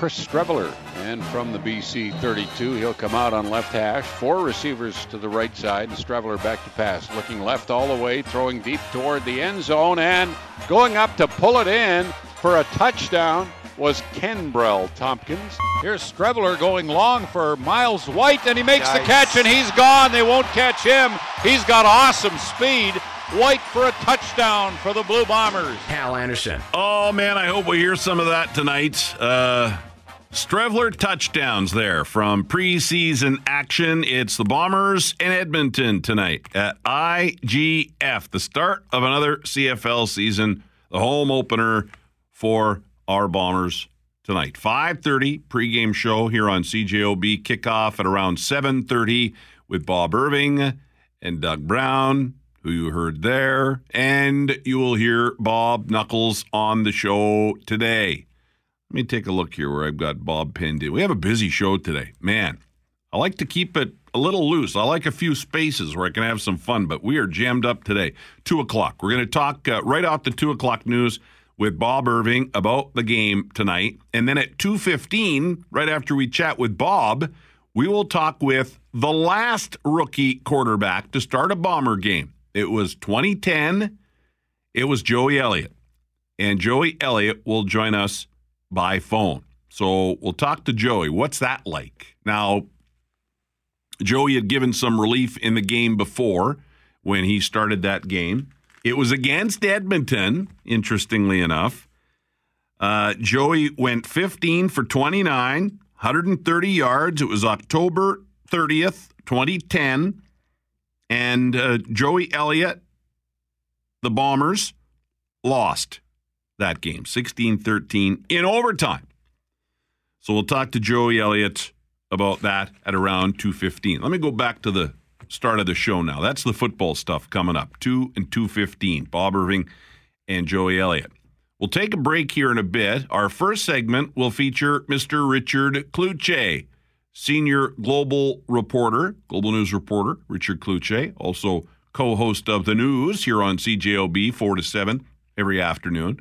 Chris Streveler. And from the BC 32, he'll come out on left hash. Four receivers to the right side, and Streveler back to pass. Looking left all the way, throwing deep toward the end zone, and going up to pull it in for a touchdown was Kenbrell Tompkins. Here's Streveler going long for Miles White, and he makes the catch, and he's gone. They won't catch him. He's got awesome speed. White for a touchdown for the Blue Bombers. Hal Anderson. Oh, man, I hope we hear some of that tonight. Streveler touchdowns there from preseason action. It's the Bombers in Edmonton tonight at IGF, the start of another CFL season, the home opener for our Bombers tonight. 5:30 pregame show here on CJOB, kickoff at around 7:30 with Bob Irving and Doug Brown, who you heard there, and you will hear Bob Nichols on the show today. Let me take a look here where I've got Bob pinned in. We have a busy show today. Man, I like to keep it a little loose. I like a few spaces where I can have some fun, but we are jammed up today. 2 o'clock. We're going to talk right off the 2 o'clock news with Bob Irving about the game tonight. And then at 2:15, right after we chat with Bob, we will talk with the last rookie quarterback to start a Bomber game. It was 2010. It was Joey Elliott. And Joey Elliott will join us by phone. So we'll talk to Joey. What's that like? Now, Joey had given some relief in the game before when he started that game. It was against Edmonton, interestingly enough. Joey went 15 for 29, 130 yards. It was October 30th, 2010. And Joey Elliott, the Bombers, lost that game, 16-13 in overtime. So we'll talk to Joey Elliott about that at around 2:15. Let me go back to the start of the show now. That's the football stuff coming up, 2 and 2:15, Bob Irving and Joey Elliott. We'll take a break here in a bit. Our first segment will feature Mr. Richard Cloutier, senior global reporter, global news reporter, Richard Cloutier, also co-host of The News here on CJOB 4 to 7 every afternoon.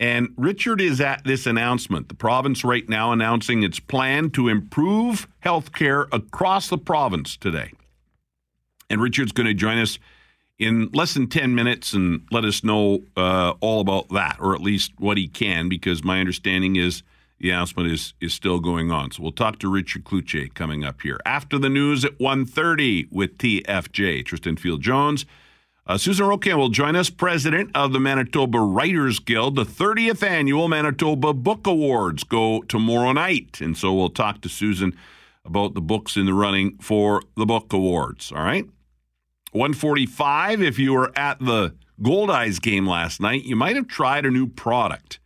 And Richard is at this announcement. The province right now announcing its plan to improve health care across the province today. And Richard's going to join us in less than 10 minutes and let us know all about that, or at least what he can, because my understanding is the announcement is still going on. So we'll talk to Richard Cloutier coming up here. After the news at 1:30 with TFJ, Tristan Field-Jones. Susan Rokan will join us, president of the Manitoba Writers Guild. The 30th annual Manitoba Book Awards go tomorrow night. And so we'll talk to Susan about the books in the running for the book awards. All right. 1:45, if you were at the Goldeyes game last night, you might have tried a new product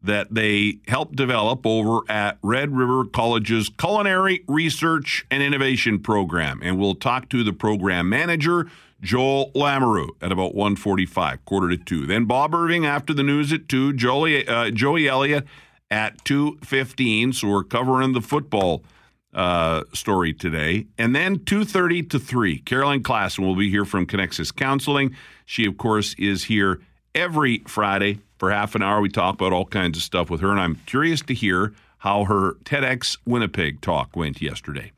that they helped develop over at Red River College's Culinary Research and Innovation Program. And we'll talk to the program manager, Joel Lamoureux, at about 1:45, 1:45. Then Bob Irving after the news at 2, Joey Elliott at 2:15. So we're covering the football story today. And then 2:30 to 3, Carolyn Klassen will be here from Connexus Counseling. She, of course, is here every Friday for half an hour. We talk about all kinds of stuff with her, and I'm curious to hear how her TEDx Winnipeg talk went yesterday.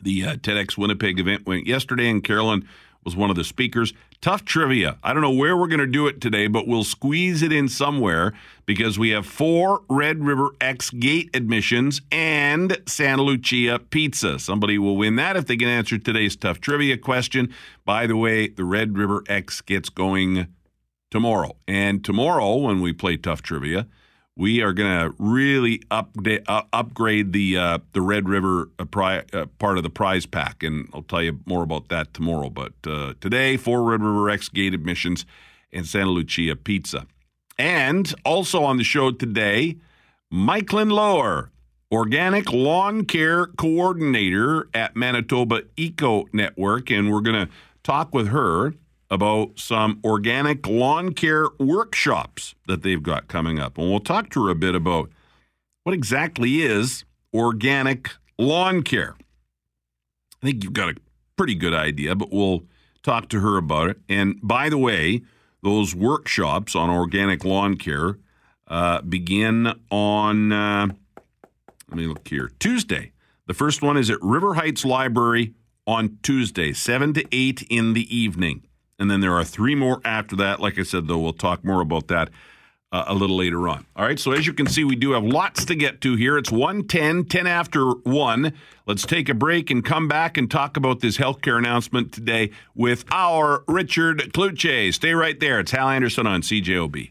The TEDx Winnipeg event went yesterday, and Carolyn was one of the speakers. Tough trivia. I don't know where we're going to do it today, but we'll squeeze it in somewhere because we have 4 Red River X gate admissions and Santa Lucia pizza. Somebody will win that if they can answer today's tough trivia question. By the way, the Red River X gets going tomorrow. And tomorrow, when we play tough trivia, we are going to really upgrade the Red River part of the prize pack, and I'll tell you more about that tomorrow. But today, 4 Red River X gate admissions and Santa Lucia pizza. And also on the show today, Michaelin Lower, organic lawn care coordinator at Manitoba Eco Network, and we're going to talk with her about some organic lawn care workshops that they've got coming up. And we'll talk to her a bit about what exactly is organic lawn care. I think you've got a pretty good idea, but we'll talk to her about it. And by the way, those workshops on organic lawn care begin on Let me look here. Tuesday. The first one is at River Heights Library on Tuesday, 7 to 8 in the evening. And then there are three more after that. Like I said, though, we'll talk more about that a little later on. All right, so as you can see, we do have lots to get to here. It's 1:10, 10 after 1. Let's take a break and come back and talk about this healthcare announcement today with our Richard Cloutier. Stay right there. It's Hal Anderson on CJOB.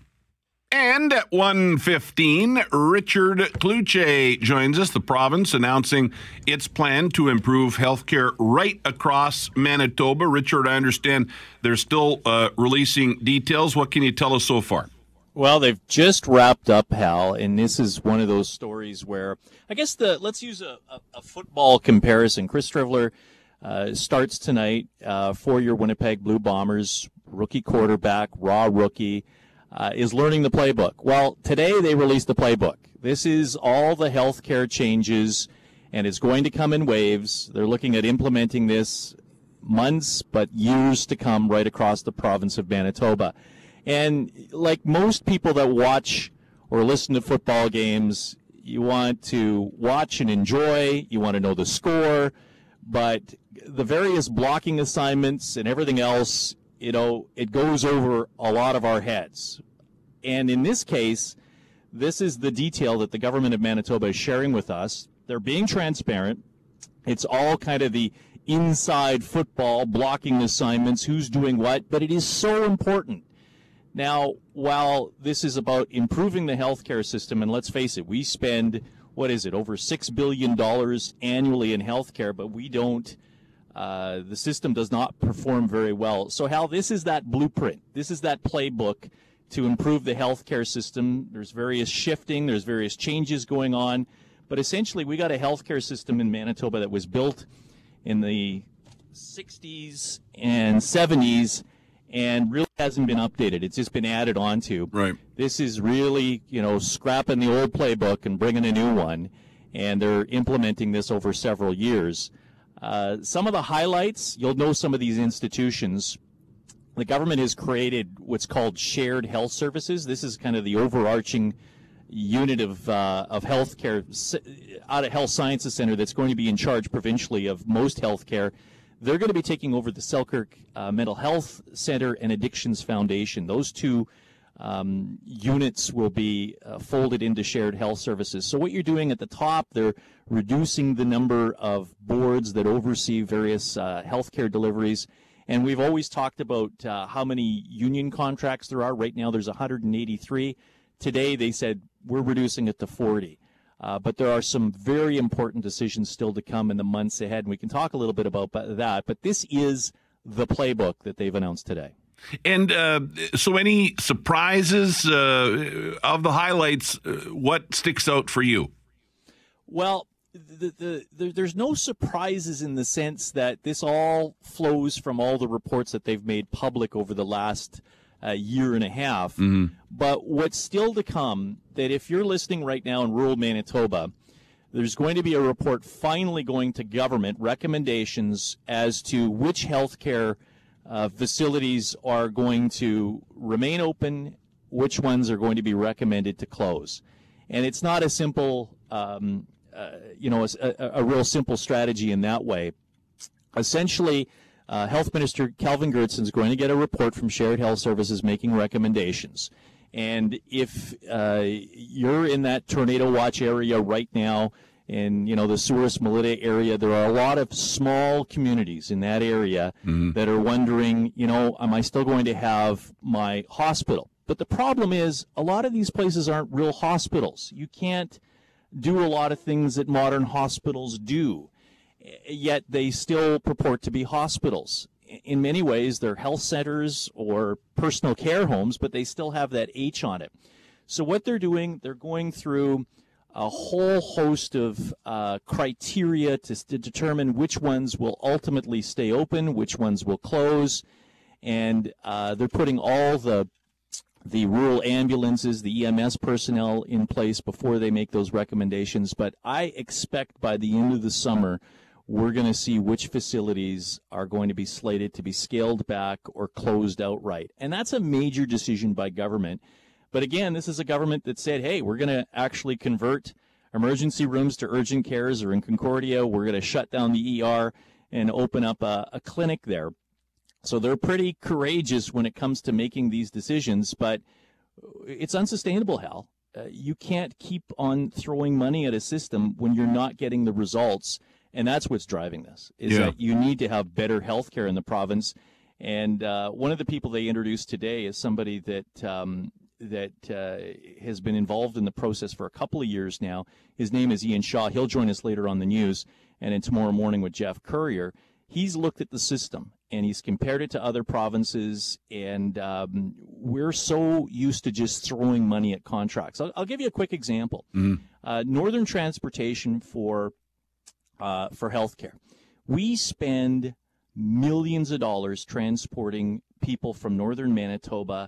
And at 1:15, Richard Cloutier joins us, the province announcing its plan to improve healthcare right across Manitoba. Richard, I understand they're still releasing details. What can you tell us so far? Well, they've just wrapped up, Hal, and this is one of those stories where, I guess, let's use a football comparison. Chris Streveler starts tonight for your Winnipeg Blue Bombers, rookie quarterback, raw rookie, is learning the playbook. Well, today they released the playbook. This is all the healthcare changes, and it's going to come in waves. They're looking at implementing this months, but years to come right across the province of Manitoba. And like most people that watch or listen to football games, you want to watch and enjoy, you want to know the score, but the various blocking assignments and everything else, you know, it goes over a lot of our heads. And in this case, this is the detail that the government of Manitoba is sharing with us. They're being transparent. It's all kind of the inside football blocking assignments, who's doing what, but it is so important. Now, while this is about improving the healthcare system, and let's face it, we spend, over $6 billion annually in healthcare, but we don't, the system does not perform very well. So, Hal, this is that blueprint. This is that playbook to improve the healthcare system. There's various shifting, there's various changes going on, but essentially we got a healthcare system in Manitoba that was built in the 60s and 70s, and really hasn't been updated. It's just been added on to. Right. This is really, you know, scrapping the old playbook and bringing a new one, and they're implementing this over several years. Some of the highlights, you'll know some of these institutions. The government has created what's called Shared Health Services. This is kind of the overarching unit of health care out of Health Sciences Center that's going to be in charge provincially of most health care. They're going to be taking over the Selkirk Mental Health Center and Addictions Foundation. Those two units will be folded into Shared Health Services. So what you're doing at the top, they're reducing the number of boards that oversee various healthcare deliveries. And we've always talked about how many union contracts there are. Right now there's 183. Today they said we're reducing it to 40. But there are some very important decisions still to come in the months ahead, and we can talk a little bit about that. But this is the playbook that they've announced today. And so any surprises of the highlights, what sticks out for you? Well, there's no surprises in the sense that this all flows from all the reports that they've made public over the last year and a half. Mm-hmm. But what's still to come, that if you're listening right now in rural Manitoba, there's going to be a report finally going to government, recommendations as to which healthcare facilities are going to remain open, which ones are going to be recommended to close. And it's not a simple, a real simple strategy in that way. Essentially, Health Minister Kelvin Goertzen is going to get a report from Shared Health Services making recommendations. And if you're in that tornado watch area right now, in the Souris Melita area, there are a lot of small communities in that area that are wondering, am I still going to have my hospital? But the problem is a lot of these places aren't real hospitals. You can't do a lot of things that modern hospitals do. Yet they still purport to be hospitals. In many ways, they're health centers or personal care homes, but they still have that H on it. So what they're doing, they're going through a whole host of criteria to determine which ones will ultimately stay open, which ones will close, and they're putting all the rural ambulances, the EMS personnel in place before they make those recommendations. But I expect by the end of the summer, we're going to see which facilities are going to be slated to be scaled back or closed outright. And that's a major decision by government. But again, this is a government that said, hey, we're going to actually convert emergency rooms to urgent cares, or in Concordia, we're going to shut down the ER and open up a clinic there. So they're pretty courageous when it comes to making these decisions, but it's unsustainable, Hal. You can't keep on throwing money at a system when you're not getting the results, and that's what's driving this, is that you need to have better health care in the province. And one of the people they introduced today is somebody that has been involved in the process for a couple of years now. His name is Ian Shaw. He'll join us later on the news and in Tomorrow Morning with Jeff Currier. He's looked at the system, and he's compared it to other provinces, and we're so used to just throwing money at contracts. I'll give you a quick example. Northern Transportation for healthcare. We spend millions of dollars transporting people from northern Manitoba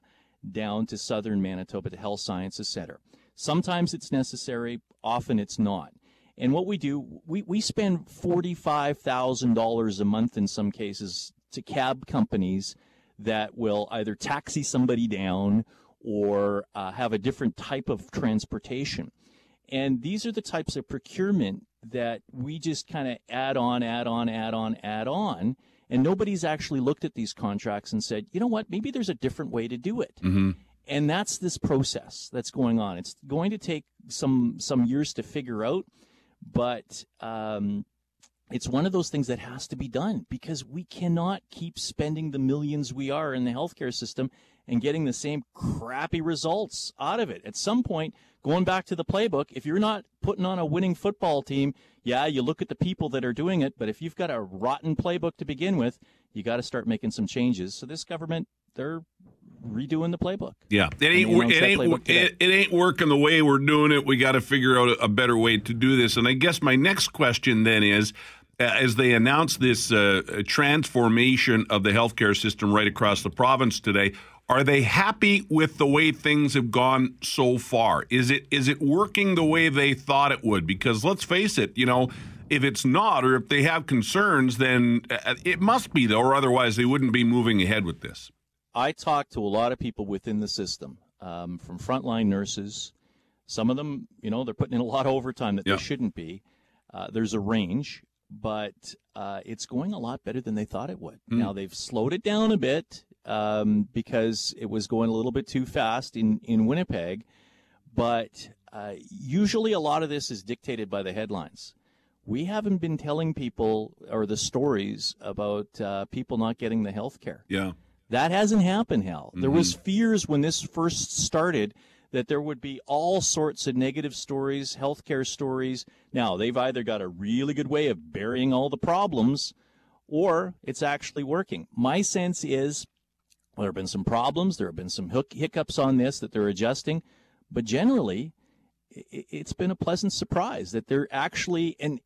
down to southern Manitoba to Health Sciences Center. Sometimes it's necessary, often it's not. And what we do, we spend $45,000 a month in some cases to cab companies that will either taxi somebody down or have a different type of transportation. And these are the types of procurement that we just kind of add on. And nobody's actually looked at these contracts and said, you know what, maybe there's a different way to do it. And that's this process that's going on. It's going to take some years to figure out, but it's one of those things that has to be done, because we cannot keep spending the millions we are in the healthcare system and getting the same crappy results out of it. At some point, going back to the playbook, if you're not putting on a winning football team, you look at the people that are doing it, but if you've got a rotten playbook to begin with, you got to start making some changes. So this government, they're redoing the playbook. It ain't working the way we're doing it. We got to figure out a better way to do this. And I guess my next question then is, as they announced this transformation of the healthcare system right across the province today, are they happy with the way things have gone so far? Is it working the way they thought it would? Because let's face it, you know, if it's not, or if they have concerns, then it must be, though, or otherwise they wouldn't be moving ahead with this. I talked to a lot of people within the system, from frontline nurses. Some of them, you know, they're putting in a lot of overtime that they shouldn't be. There's a range, but it's going a lot better than they thought it would. Now, they've slowed it down a bit because it was going a little bit too fast in Winnipeg. But usually a lot of this is dictated by the headlines. We haven't been telling people or the stories about people not getting the health care. That hasn't happened, Hal. There was fears when this first started that there would be all sorts of negative stories, healthcare stories. Now, they've either got a really good way of burying all the problems, or it's actually working. My sense is, well, there have been some problems, there have been some hiccups on this that they're adjusting, but generally, it's been a pleasant surprise that they're actually, and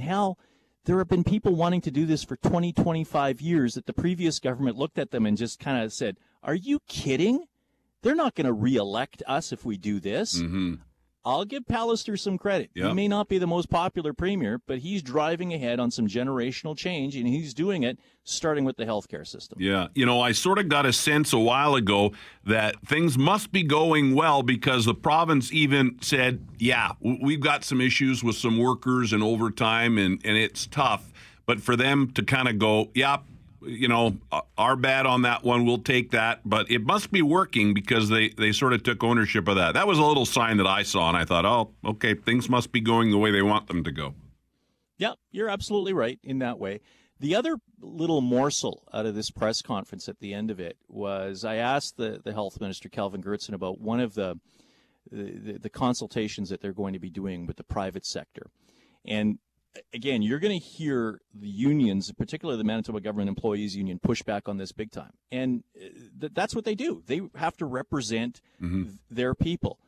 Hal, there have been people wanting to do this for 20, 25 years that the previous government looked at them and just kind of said, are you kidding? They're not going to reelect us if we do this. I'll give Pallister some credit. He may not be the most popular premier, but he's driving ahead on some generational change, and he's doing it starting with the healthcare system. You know, I sort of got a sense a while ago that things must be going well, because the province even said, we've got some issues with some workers and overtime, and it's tough. But for them to kind of go, you know, our bad on that one, we'll take that. But it must be working, because they sort of took ownership of that. That was a little sign that I saw, and I thought, oh, okay, things must be going the way they want them to go. You're absolutely right in that way. The other little morsel out of this press conference at the end of it was, I asked the health minister, Kelvin Goertzen, about one of the consultations that they're going to be doing with the private sector. And again, you're going to hear the unions, particularly the Manitoba Government Employees Union, push back on this big time. And that's what they do. They have to represent their people.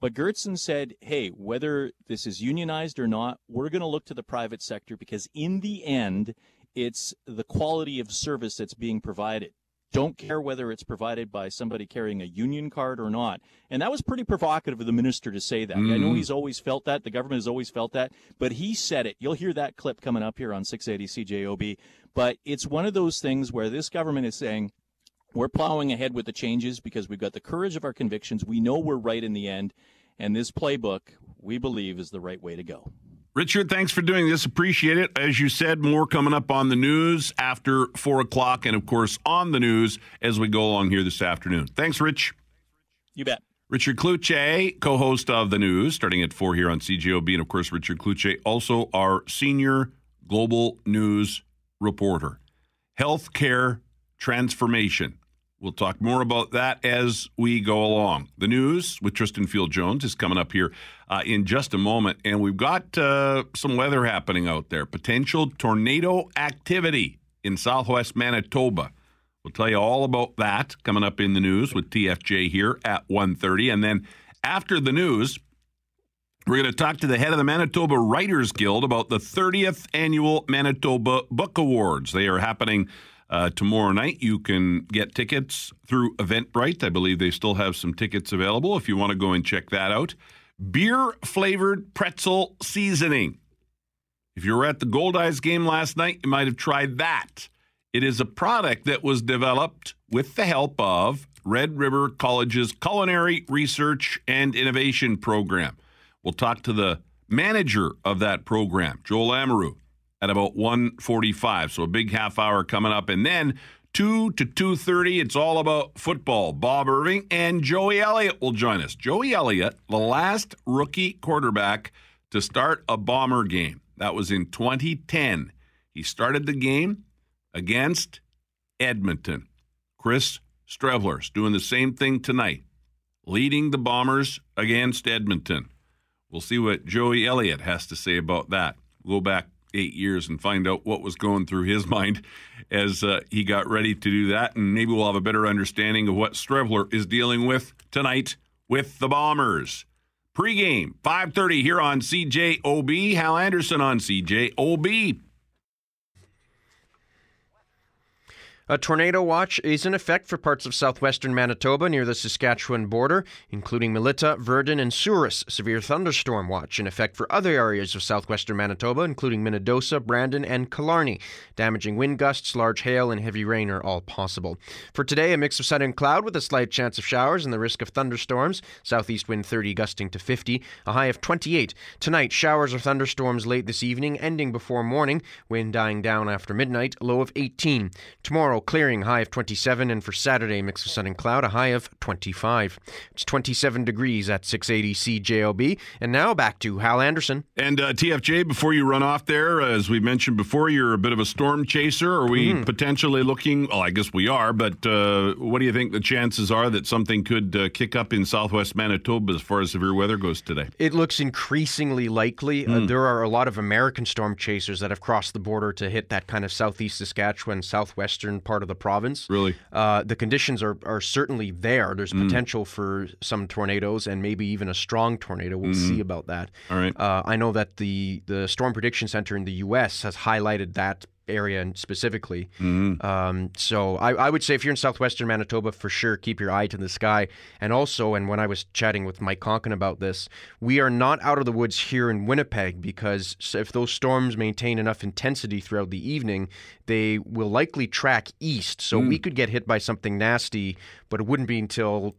But Goertzen said, hey, whether this is unionized or not, we're going to look to the private sector, because in the end, it's the quality of service that's being provided. Don't care whether it's provided by somebody carrying a union card or not. And that was pretty provocative of the minister to say that. I know he's always felt that. The government has always felt that. But he said it. You'll hear that clip coming up here on 680 CJOB. But it's one of those things where this government is saying, we're plowing ahead with the changes because we've got the courage of our convictions. We know we're right in the end. And this playbook, we believe, is the right way to go. Richard, thanks for doing this. Appreciate it. As you said, more coming up on the news after 4 o'clock and, of course, on the news as we go along here this afternoon. Thanks, Rich. You bet. Richard Cloutier, co-host of the news, starting at 4 here on CJOB. And, of course, Richard Cloutier, also our senior global news reporter. Healthcare transformation. We'll talk more about that as we go along. The news with Tristan Field-Jones is coming up here in just a moment. And we've got some weather happening out there. Potential tornado activity in southwest Manitoba. We'll tell you all about that coming up in the news with TFJ here at 1:30. And then after the news, we're going to talk to the head of the Manitoba Writers Guild about the 30th Annual Manitoba Book Awards. They are happening tomorrow night. You can get tickets through Eventbrite. I believe they still have some tickets available if you want to go and check that out. Beer-flavored pretzel seasoning. If you were at the Goldeyes game last night, you might have tried that. It is a product that was developed with the help of Red River College's Culinary Research and Innovation Program. We'll talk to the manager of that program, Joel Lamoureux, at about 1:45, so a big half hour coming up. And then 2 to 2:30, it's all about football. Bob Irving and Joey Elliott will join us. Joey Elliott, the last rookie quarterback to start a Bomber game. That was in 2010. He started the game against Edmonton. Chris Streveler doing the same thing tonight, leading the Bombers against Edmonton. We'll see what Joey Elliott has to say about that. We'll go back 8 years and find out what was going through his mind as he got ready to do that. And maybe we'll have a better understanding of what Streveler is dealing with tonight with the Bombers. Pre-game, 5:30 here on CJOB. Hal Anderson on CJOB. A tornado watch is in effect for parts of southwestern Manitoba near the Saskatchewan border, including Melita, Verdun, and Souris. Severe thunderstorm watch in effect for other areas of southwestern Manitoba, including Minnedosa, Brandon, and Killarney. Damaging wind gusts, large hail, and heavy rain are all possible. For today, a mix of sun and cloud with a slight chance of showers and the risk of thunderstorms. Southeast wind 30 gusting to 50, a high of 28. Tonight, showers or thunderstorms late this evening, ending before morning. Wind dying down after midnight, low of 18. Tomorrow, clearing, high of 27, and for Saturday, mix of sun and cloud, a high of 25. It's 27 degrees at 680 CJOB. And now back to Hal Anderson. And TFJ, before you run off there, as we mentioned before, you're a bit of a storm chaser. Are we potentially looking, well, I guess we are, but what do you think the chances are that something could kick up in southwest Manitoba as far as severe weather goes today? It looks increasingly likely. There are a lot of American storm chasers that have crossed the border to hit that kind of southeast Saskatchewan, southwestern part of the province. Really? The conditions are certainly there. There's potential for some tornadoes and maybe even a strong tornado. We'll see about that. All right. I know that the Storm Prediction Center in the U.S. has highlighted that area specifically. So I would say if you're in southwestern Manitoba, for sure, keep your eye to the sky. And also, and when I was chatting with Mike Conkin about this, we are not out of the woods here in Winnipeg, because if those storms maintain enough intensity throughout the evening, they will likely track east. So we could get hit by something nasty, but it wouldn't be until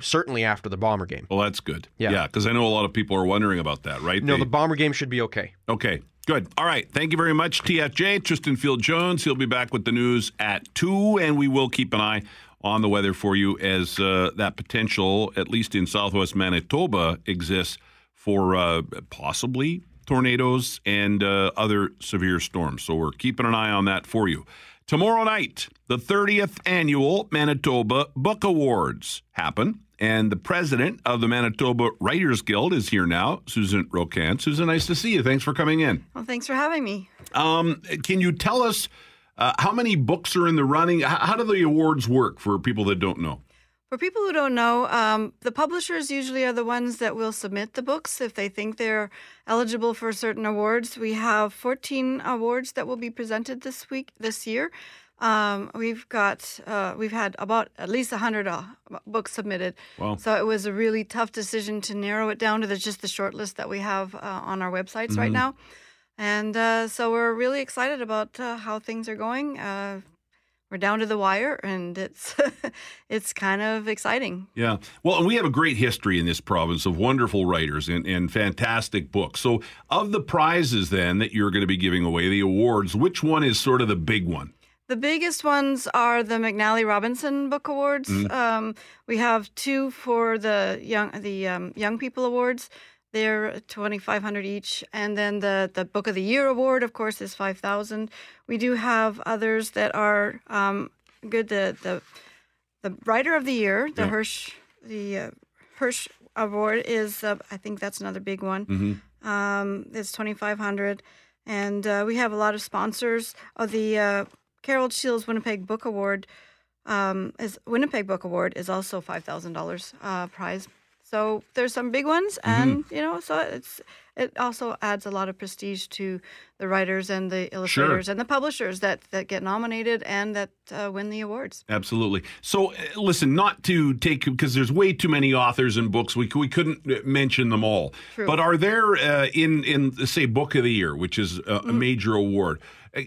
certainly after the Bomber game. Well, that's good. Yeah, because I know a lot of people are wondering about that, right? No, the Bomber game should be okay. Okay. Good. All right. Thank you very much, TFJ. Tristan Field-Jones, he'll be back with the news at 2, and we will keep an eye on the weather for you as that potential, at least in southwest Manitoba, exists for possibly tornadoes and other severe storms. So we're keeping an eye on that for you. Tomorrow night, the 30th Annual Manitoba Book Awards happen, and the president of the Manitoba Writers Guild is here now, Susan Rokan. Susan, nice to see you. Thanks for coming in. Well, thanks for having me. Can you tell us how many books are in the running? How do the awards work for people that don't know? For people who don't know, the publishers usually are the ones that will submit the books if they think they're eligible for certain awards. We have 14 awards that will be presented this year. We've had about at least 100 books submitted. Wow. So it was a really tough decision to narrow it down to just the short list that we have on our websites right now. And so we're really excited about how things are going. We're down to the wire, and it's it's kind of exciting. Yeah. Well, and we have a great history in this province of wonderful writers and fantastic books. So of the prizes then that you're going to be giving away, the awards, which one is sort of the big one? The biggest ones are the McNally Robinson Book Awards. Mm-hmm. We have two for the Young People Awards. They're $2,500 each. And then the Book of the Year Award, of course, is $5,000. We do have others that are good. The Writer of the Year, the Hirsch Award is, I think that's another big one. Mm-hmm. It's $2,500. And we have a lot of sponsors. The Carol Shields Winnipeg Book Award, is also $5,000 prize. So there's some big ones, and mm-hmm. So it also adds a lot of prestige to the writers and the illustrators and the publishers that get nominated and that win the awards. Absolutely. So listen, not to take, because there's way too many authors and books, we couldn't mention them all. True. But are there in say Book of the Year, which is a major award?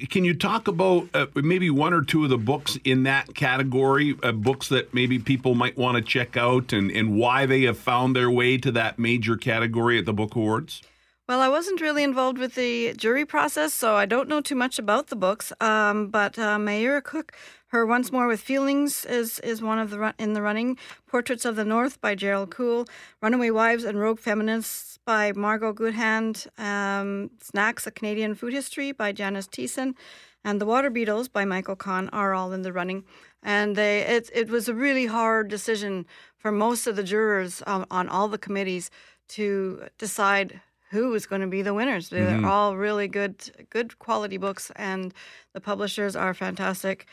Can you talk about maybe one or two of the books in that category, books that maybe people might want to check out and why they have found their way to that major category at the Book Awards? Well, I wasn't really involved with the jury process, so I don't know too much about the books. But Mayra Cook, her Once More with Feelings is one of in the running. Portraits of the North by Gerald Kuhl. Runaway Wives and Rogue Feminists by Margot Goodhand, Snacks, A Canadian Food History by Janice Thiessen, and The Water Beetles by Michael Kahn are all in the running. And it was a really hard decision for most of the jurors on all the committees to decide who was going to be the winners. They're mm-hmm. all really good quality books, and the publishers are fantastic.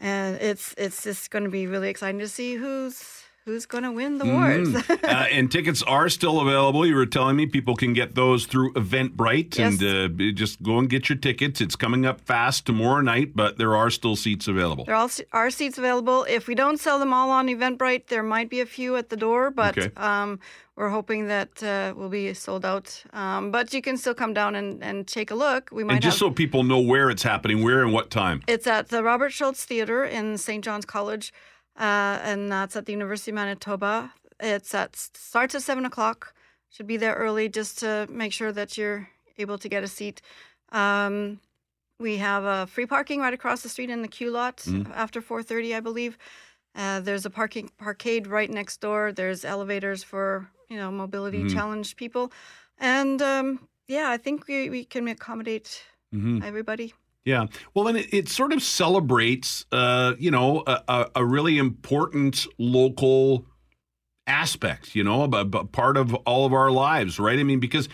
And it's just going to be really exciting to see who's going to win the awards. And tickets are still available. You were telling me people can get those through Eventbrite. Yes. And just go and get your tickets. It's coming up fast tomorrow night, but there are still seats available. There are seats available. If we don't sell them all on Eventbrite, there might be a few at the door, but okay. We're hoping that we'll be sold out. But you can still come down and take a look. We might and just so people know where it's happening, where and what time. It's at the Robert Schultz Theatre in St. John's College. And that's at the University of Manitoba. Starts at 7 o'clock. Should be there early just to make sure that you're able to get a seat. We have free parking right across the street in the Q lot after 4:30, I believe. There's a parkade right next door. There's elevators for mobility challenged people. And, I think we can accommodate everybody. Yeah. Well, and it sort of celebrates, a really important local aspect, but part of all of our lives, right? I mean, because,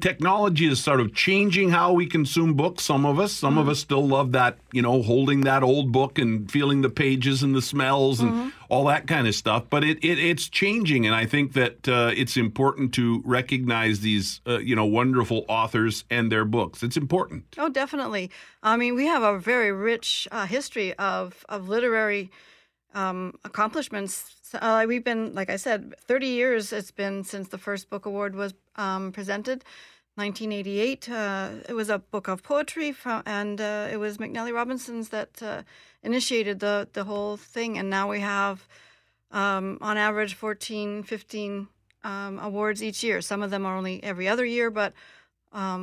technology is sort of changing how we consume books. Some of us still love that, holding that old book and feeling the pages and the smells and all that kind of stuff. But it's changing. And I think that it's important to recognize these, wonderful authors and their books. It's important. Oh, definitely. I mean, we have a very rich history of literary accomplishments. We've been, like I said, 30 years it's been since the first book award was presented, 1988. It was a book of poetry, and it was McNally Robinson's that initiated the whole thing. And now we have, on average, 14, 15 awards each year. Some of them are only every other year, but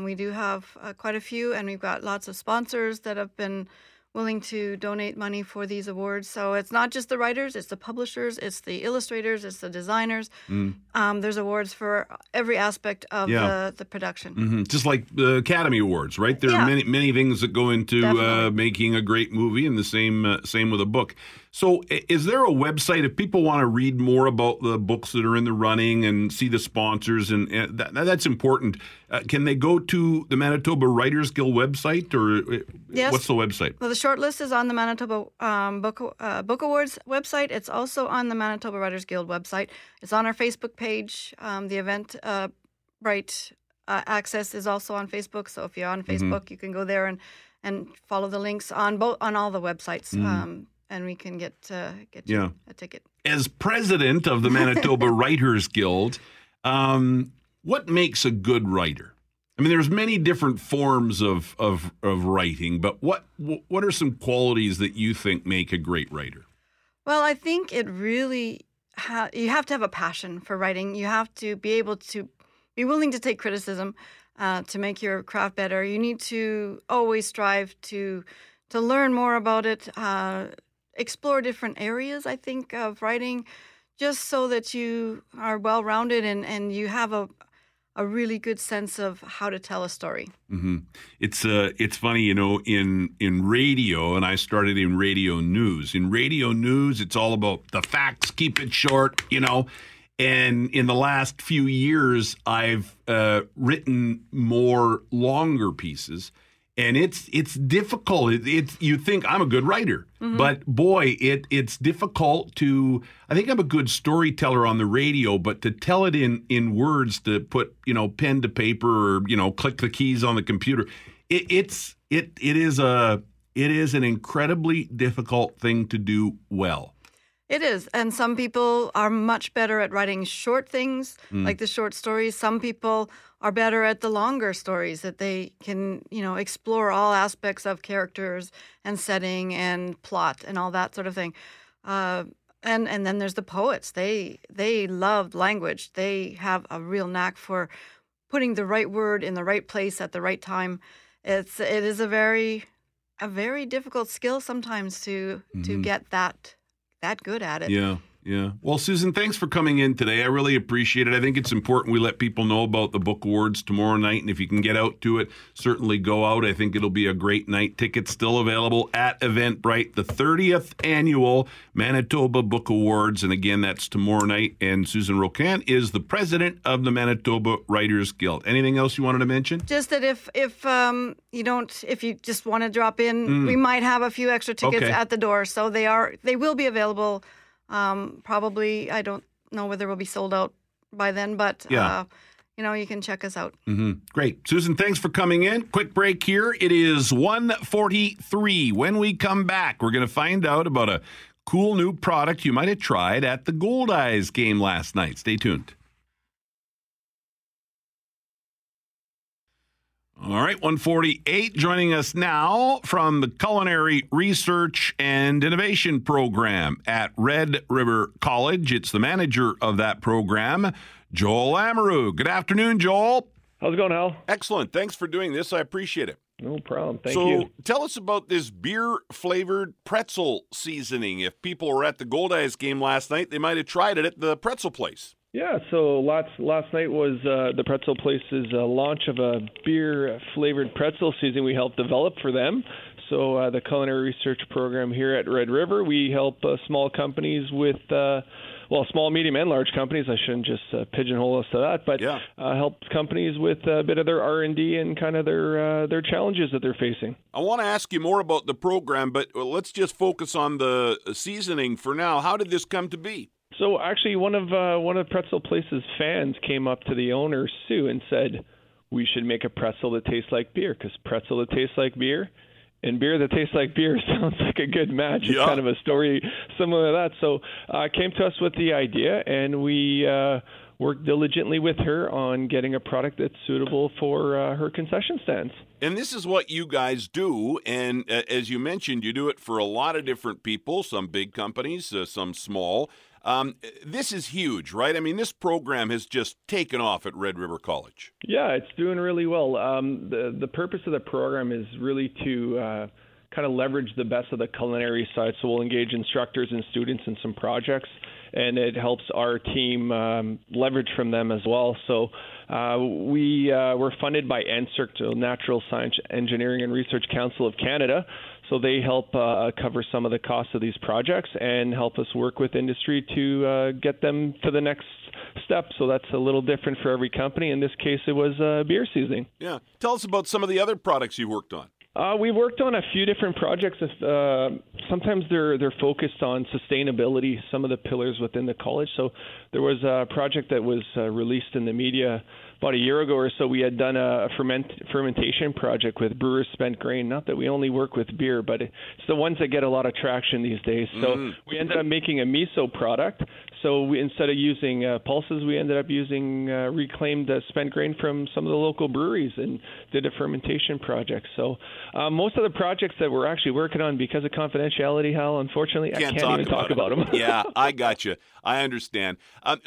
we do have quite a few, and we've got lots of sponsors that have been willing to donate money for these awards. So it's not just the writers, it's the publishers, it's the illustrators, it's the designers. There's awards for every aspect of the production. Mm-hmm. Just like the Academy Awards, right? There are many things that go into making a great movie, and the same with a book. So is there a website if people want to read more about the books that are in the running and see the sponsors? And that's important. Can they go to the Manitoba Writers Guild website, or what's the website? Well, the shortlist is on the Manitoba Book Awards website. It's also on the Manitoba Writers Guild website. It's on our Facebook page. The event access is also on Facebook. So if you're on Facebook, you can go there and follow the links on all the websites. And we can get you a ticket. As president of the Manitoba Writers Guild, what makes a good writer? I mean, there's many different forms of writing, but what are some qualities that you think make a great writer? Well, I think it really you have to have a passion for writing. You have to be able to be willing to take criticism to make your craft better. You need to always strive to learn more about it, explore different areas, I think, of writing, just so that you are well-rounded and you have a really good sense of how to tell a story. Mm-hmm. It's funny, you know, in radio, and I started in radio news. In radio news, it's all about the facts, keep it short, you know. And in the last few years, I've written more longer pieces, and it's difficult. It's you think I'm a good writer, mm-hmm. but boy, it's difficult to. I think I'm a good storyteller on the radio, but to tell it in words, to put pen to paper, or click the keys on the computer, it is an incredibly difficult thing to do well. It is, and some people are much better at writing short things, like the short stories. Some people are better at the longer stories that they can, explore all aspects of characters and setting and plot and all that sort of thing. And then there's the poets. They love language. They have a real knack for putting the right word in the right place at the right time. It is a very difficult skill sometimes to get that good at it. Yeah. Well, Susan, thanks for coming in today. I really appreciate it. I think it's important we let people know about the book awards tomorrow night, and if you can get out to it, certainly go out. I think it'll be a great night. Tickets still available at Eventbrite, the 30th annual Manitoba Book Awards, and again, that's tomorrow night, and Susan Rokan is the president of the Manitoba Writers Guild. Anything else you wanted to mention? Just that if you just want to drop in, we might have a few extra tickets at the door, so they will be available. Probably, I don't know whether we'll be sold out by then, but, you can check us out. Mm-hmm. Great. Susan, thanks for coming in. Quick break here. It is 1:43. When we come back, we're going to find out about a cool new product you might have tried at the Goldeyes game last night. Stay tuned. All right, 1:48, joining us now from the Culinary Research and Innovation Program at Red River College. It's the manager of that program, Joel Lamoureux. Good afternoon, Joel. How's it going, Hal? Excellent. Thanks for doing this. I appreciate it. No problem. Thank you. So tell us about this beer-flavored pretzel seasoning. If people were at the Goldeyes game last night, they might have tried it at the pretzel place. Yeah, so last night was the Pretzel Place's launch of a beer-flavored pretzel seasoning we helped develop for them. So the Culinary Research Program here at Red River, we help small companies with, small, medium, and large companies. I shouldn't just pigeonhole us to that, but help companies with a bit of their R&D and kind of their challenges that they're facing. I want to ask you more about the program, but let's just focus on the seasoning for now. How did this come to be? So actually, one of Pretzel Place's fans came up to the owner, Sue, and said, "We should make a pretzel that tastes like beer, because pretzel that tastes like beer and beer that tastes like beer sounds like a good match." Yeah. It's kind of a story similar to that. So came to us with the idea, and we worked diligently with her on getting a product that's suitable for her concession stands. And this is what you guys do, and as you mentioned, you do it for a lot of different people, some big companies, some small. This is huge, right? I mean, this program has just taken off at Red River College. Yeah, it's doing really well. The purpose of the program is really to kind of leverage the best of the culinary side. So we'll engage instructors and students in some projects, and it helps our team leverage from them as well. So we're funded by NSERC, the Natural Science Engineering and Research Council of Canada. So they help cover some of the costs of these projects and help us work with industry to get them to the next step. So that's a little different for every company. In this case, it was beer seasoning. Yeah. Tell us about some of the other products you worked on. We worked on a few different projects. Sometimes they're focused on sustainability, some of the pillars within the college. So there was a project that was released in the media about a year ago or so. We had done a fermentation project with brewers' spent grain. Not that we only work with beer, but it's the ones that get a lot of traction these days. So we ended up making a miso product. so we, instead of using pulses, we ended up using reclaimed spent grain from some of the local breweries and did a fermentation project. So most of the projects that we're actually working on, because of confidentiality, Hal, unfortunately, I can't even talk about them. Yeah, I got you. I understand.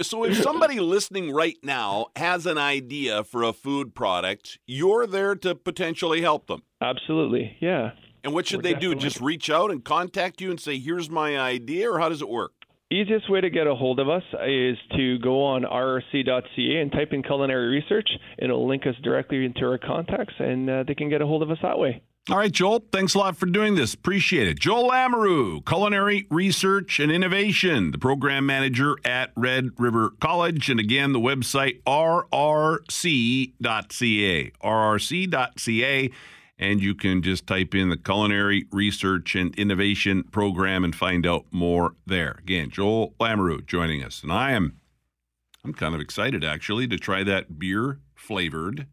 So if somebody listening right now has an idea for a food product, you're there to potentially help them. Absolutely, yeah. And what should they do? Just reach out and contact you and say, here's my idea, or how does it work? Easiest way to get a hold of us is to go on rrc.ca and type in culinary research. It'll link us directly into our contacts, and they can get a hold of us that way. All right, Joel, thanks a lot for doing this. Appreciate it. Joel Lamoureux, Culinary Research and Innovation, the program manager at Red River College. And again, the website, rrc.ca, rrc.ca. And you can just type in the Culinary Research and Innovation Program and find out more there. Again, Joel Lamoureux joining us. And I'm kind of excited, actually, to try that beer-flavored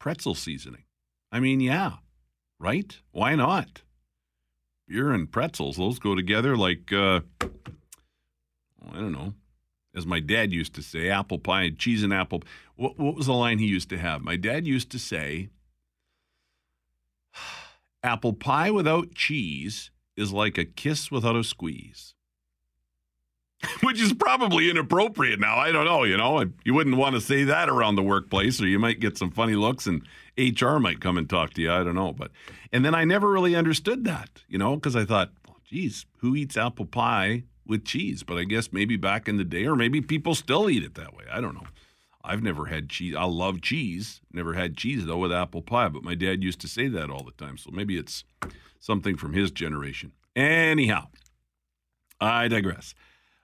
pretzel seasoning. I mean, yeah, right? Why not? Beer and pretzels, those go together like, I don't know, as my dad used to say, apple pie, cheese and apple. What was the line he used to have? My dad used to say, apple pie without cheese is like a kiss without a squeeze. Which is probably inappropriate now. I don't know, you know. You wouldn't want to say that around the workplace, or you might get some funny looks and HR might come and talk to you. I don't know. And then I never really understood that, you know, because I thought, well, geez, who eats apple pie with cheese? But I guess maybe back in the day, or maybe people still eat it that way. I don't know. I've never had cheese. I love cheese. Never had cheese, though, with apple pie. But my dad used to say that all the time. So maybe it's something from his generation. Anyhow, I digress.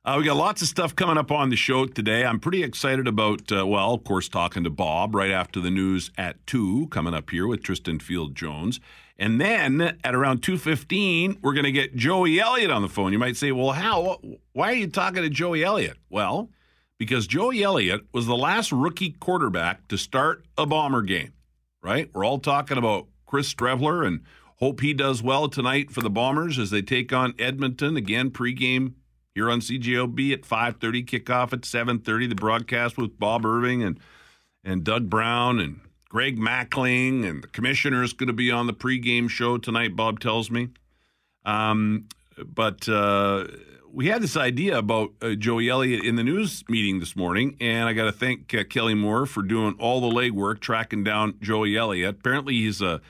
We got lots of stuff coming up on the show today. I'm pretty excited about, well, of course, talking to Bob right after the news at 2, coming up here with Tristan Field-Jones. And then at around 2:15, we're going to get Joey Elliott on the phone. You might say, well, how? Why are you talking to Joey Elliott? Well, because Joey Elliott was the last rookie quarterback to start a Bomber game, right? We're all talking about Chris Streveler and hope he does well tonight for the Bombers as they take on Edmonton. Again, pregame here on CJOB at 5:30, kickoff at 7:30. The broadcast with Bob Irving and Doug Brown and Greg Mackling, and the commissioner is going to be on the pregame show tonight, Bob tells me. We had this idea about Joey Elliott in the news meeting this morning, and I got to thank Kelly Moore for doing all the legwork tracking down Joey Elliott. Apparently, he's a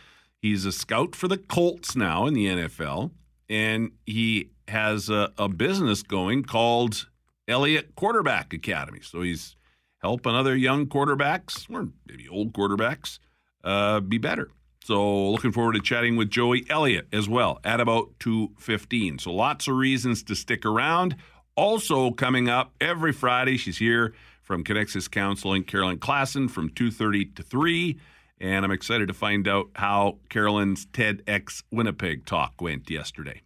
scout for the Colts now in the NFL, and he has a business going called Elliott Quarterback Academy. So he's helping other young quarterbacks, or maybe old quarterbacks, be better. So looking forward to chatting with Joey Elliott as well at about 2:15. So lots of reasons to stick around. Also coming up every Friday, she's here from Connexus Counseling, Carolyn Klassen, from 2:30 to 3. And I'm excited to find out how Carolyn's TEDx Winnipeg talk went yesterday.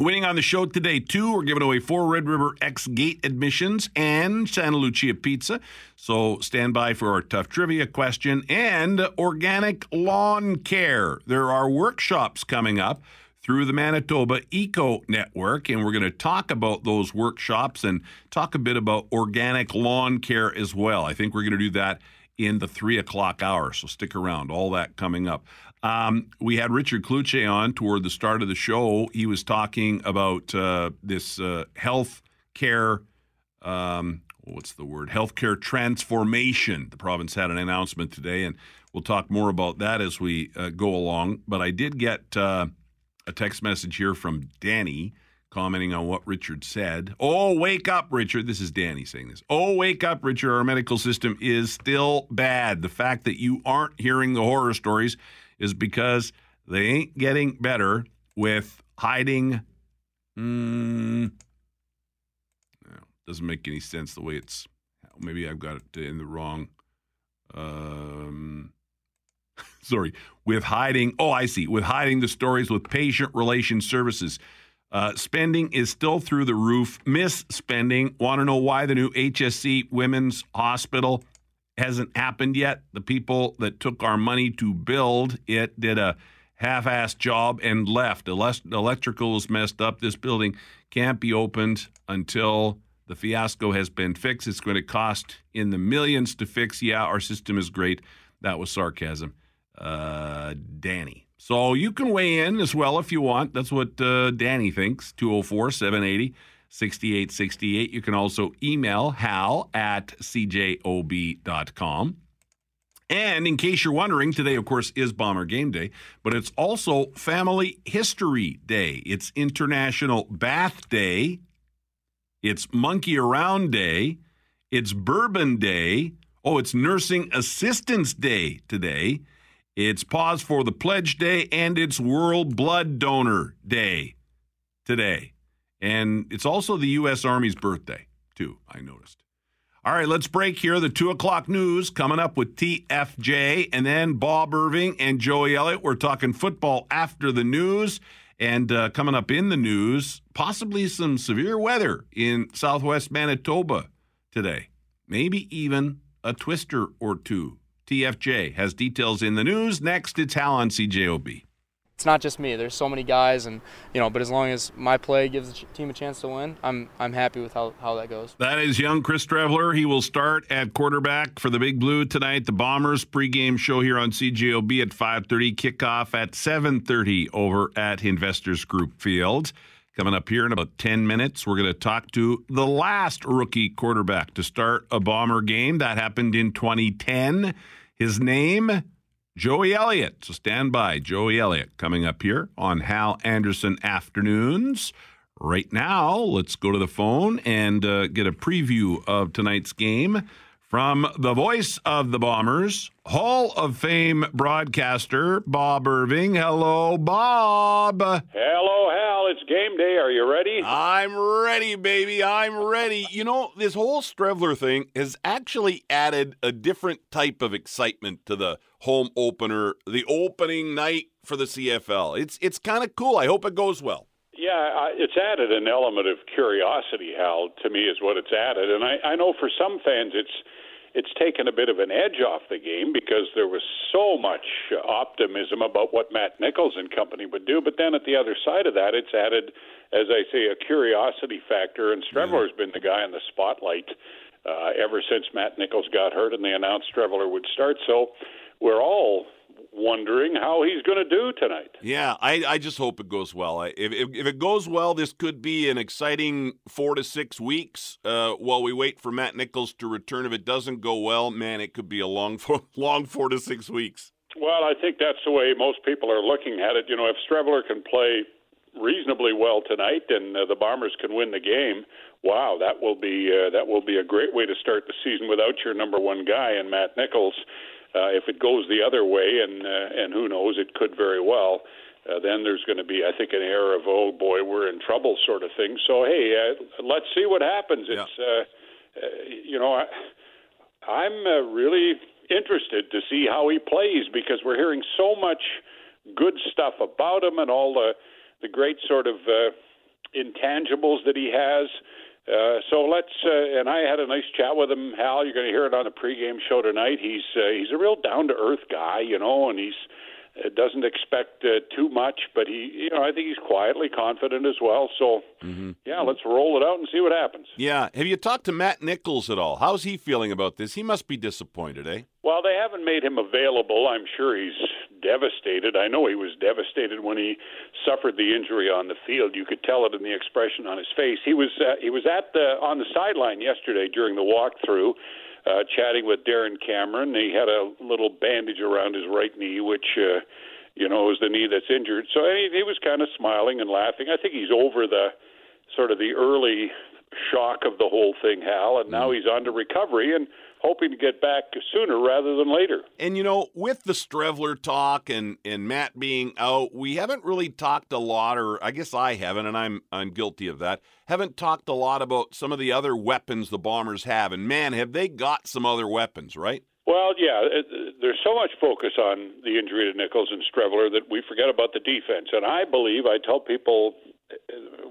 Winning on the show today, too, we're giving away 4 Red River X Gate admissions and Santa Lucia pizza. So stand by for our tough trivia question and organic lawn care. There are workshops coming up through the Manitoba Eco Network, and we're going to talk about those workshops and talk a bit about organic lawn care as well. I think we're going to do that in the 3 o'clock hour, so stick around. All that coming up. We had Richard Cloutier on toward the start of the show. He was talking about this health care, healthcare transformation. The province had an announcement today, and we'll talk more about that as we go along. But I did get a text message here from Danny commenting on what Richard said. Oh, wake up, Richard. This is Danny saying this. Oh, wake up, Richard. Our medical system is still bad. The fact that you aren't hearing the horror stories is because they ain't getting better with hiding. Doesn't make any sense the way it's. Maybe I've got it in the wrong. Sorry. With hiding. Oh, I see. With hiding the stories with patient relation services. Spending is still through the roof. Misspending. Want to know why the new HSC Women's Hospital hasn't happened yet? The people that took our money to build it did a half-assed job and left. Electrical is messed up. This building can't be opened until The fiasco has been fixed. It's going to cost in the millions to fix. Yeah, our system is great. That was sarcasm. Danny. So you can weigh in as well if you want. That's what Danny thinks, 204-780-6868. You can also email hal@cjob.com. And in case you're wondering, today, of course, is Bomber Game Day, but it's also Family History Day. It's International Bath Day. It's Monkey Around Day. It's Bourbon Day. Oh, it's Nursing Assistance Day today. It's Pause for the Pledge Day, and it's World Blood Donor Day today. And it's also the U.S. Army's birthday, too, I noticed. All right, let's break here. The 2 o'clock news coming up with TFJ, and then Bob Irving and Joey Elliott. We're talking football after the news. And coming up in the news, possibly some severe weather in southwest Manitoba today. Maybe even a twister or two. TFJ has details in the news. Next, it's Hal on CJOB. It's not just me. There's so many guys, and you know. But as long as my play gives the team a chance to win, I'm happy with how that goes. That is young Chris Streveler. He will start at quarterback for the Big Blue tonight. The Bombers pregame show here on CJOB at 5:30. Kickoff at 7:30 over at Investors Group Field. Coming up here in about 10 minutes, we're going to talk to the last rookie quarterback to start a Bomber game. That happened in 2010. His name. Joey Elliott. So stand by. Joey Elliott coming up here on Hal Anderson Afternoons. Right now, let's go to the phone and get a preview of tonight's game from the voice of the Bombers, Hall of Fame broadcaster, Bob Irving. Hello, Bob. Hello, Hal. It's game day. Are you ready? I'm ready, baby. I'm ready. You know, this whole Streveler thing has actually added a different type of excitement to the home opener, the opening night for the CFL. It's kind of cool. I hope it goes well. Yeah, it's added an element of curiosity, Hal, to me is what it's added. And I know for some fans it's taken a bit of an edge off the game because there was so much optimism about what Matt Nichols and company would do. But then at the other side of that, it's added, as I say, a curiosity factor. And Streveler's been the guy in the spotlight ever since Matt Nichols got hurt and they announced Streveler would start. So we're all wondering how he's going to do tonight. Yeah, I just hope it goes well. If it goes well, this could be an exciting 4 to 6 weeks while we wait for Matt Nichols to return. If it doesn't go well, man, it could be a long 4 to 6 weeks. Well, I think that's the way most people are looking at it. You know, if Streveler can play reasonably well tonight and the Bombers can win the game, wow, that will be a great way to start the season without your number one guy and Matt Nichols. If it goes the other way, and who knows, it could very well, then there's going to be, I think, an air of, oh, boy, we're in trouble sort of thing. So, hey, let's see what happens. Yeah. It's, you know, I'm really interested to see how he plays because we're hearing so much good stuff about him and all the great sort of intangibles that he has. So let's, and I had a nice chat with him, Hal. You're going to hear it on the pregame show tonight. He's a real down-to-earth guy, you know, and he's doesn't expect too much, but he, you know, I think he's quietly confident as well. So, yeah, let's roll it out and see what happens. Yeah. Have you talked to Matt Nichols at all? How's he feeling about this? He must be disappointed, eh? Well, they haven't made him available. I'm sure he's devastated. I know he was devastated when he suffered the injury on the field. You could tell it in the expression on his face. He was on the sideline yesterday during the walkthrough, chatting with Darren Cameron. He had a little bandage around his right knee, which you know, is the knee that's injured. So he was kind of smiling and laughing. I think he's over the sort of the early shock of the whole thing, Hal, and now he's on to recovery and hoping to get back sooner rather than later. And, you know, with the Streveler talk and Matt being out, we haven't really talked a lot, or I guess I haven't, and I'm guilty of that, haven't talked a lot about some of the other weapons the Bombers have. And, man, have they got some other weapons, right? Well, yeah, there's so much focus on the injury to Nichols and Streveler that we forget about the defense. And I believe, I tell people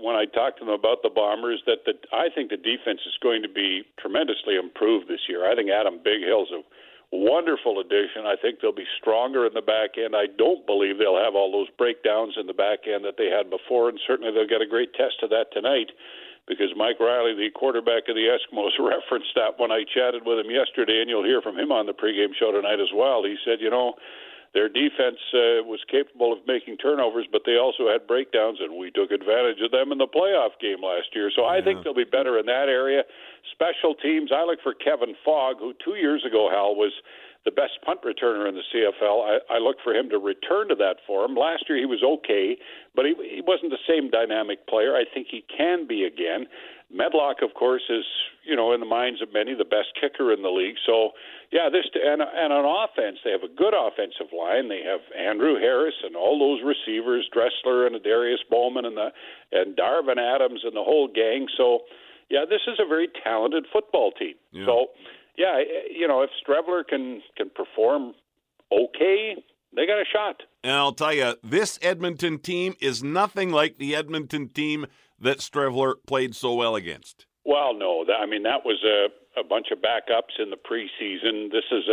when I talk to them about the Bombers, that I think the defense is going to be tremendously improved this year. I think Adam Big Hill's a wonderful addition. I think they'll be stronger in the back end. I don't believe they'll have all those breakdowns in the back end that they had before, and certainly they'll get a great test of that tonight. because Mike Riley, the quarterback of the Eskimos, referenced that when I chatted with him yesterday, and you'll hear from him on the pregame show tonight as well. He said, you know, their defense was capable of making turnovers, but they also had breakdowns, and we took advantage of them in the playoff game last year. So I think they'll be better in that area. Special teams, I look for Kevin Fogg, who 2 years ago, Hal, was the best punt returner in the CFL. I look for him to return to that form. Last year he was okay, but he wasn't the same dynamic player. I think he can be again. Medlock, of course, is, you know, in the minds of many, the best kicker in the league. So, yeah, this and on offense, they have a good offensive line. They have Andrew Harris and all those receivers, Dressler and Darius Bowman and Darvin Adams and the whole gang. So, yeah, this is a very talented football team. Yeah. So, yeah, you know, if Streveler can perform okay, they got a shot. And I'll tell you, this Edmonton team is nothing like the Edmonton team that Streveler played so well against. Well, no, I mean, that was a bunch of backups in the preseason. This is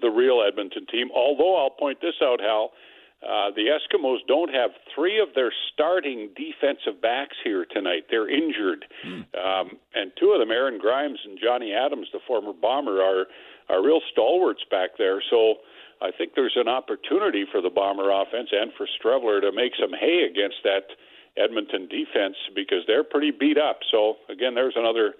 the real Edmonton team. Although I'll point this out, Hal, the Eskimos don't have three of their starting defensive backs here tonight. They're injured. And two of them, Aaron Grimes and Johnny Adams, the former Bomber, are real stalwarts back there. So I think there's an opportunity for the Bomber offense and for Streveler to make some hay against that Edmonton defense, because they're pretty beat up. So, again, there's another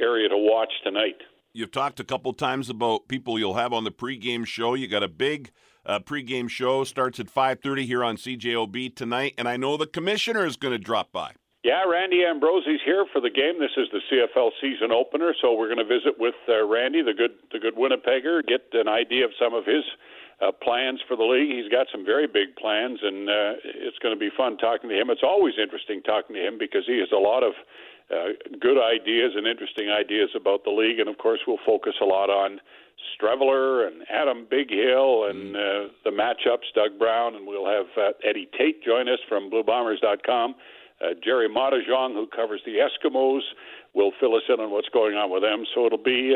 area to watch tonight. You've talked a couple times about people you'll have on the pregame show. You got a big pregame show, starts at 5:30 here on CJOB tonight, and I know the commissioner is going to drop by. Yeah, Randy Ambrosi's here for the game. This is the CFL season opener, so we're going to visit with Randy, the good Winnipegger, get an idea of some of his plans for the league. He's got some very big plans, and it's going to be fun talking to him. It's always interesting talking to him because he has a lot of good ideas and interesting ideas about the league, and of course we'll focus a lot on Streveler and Adam Big Hill and the matchups, Doug Brown, and we'll have Eddie Tate join us from BlueBombers.com. Jerry Matajong, who covers the Eskimos, will fill us in on what's going on with them. So it'll be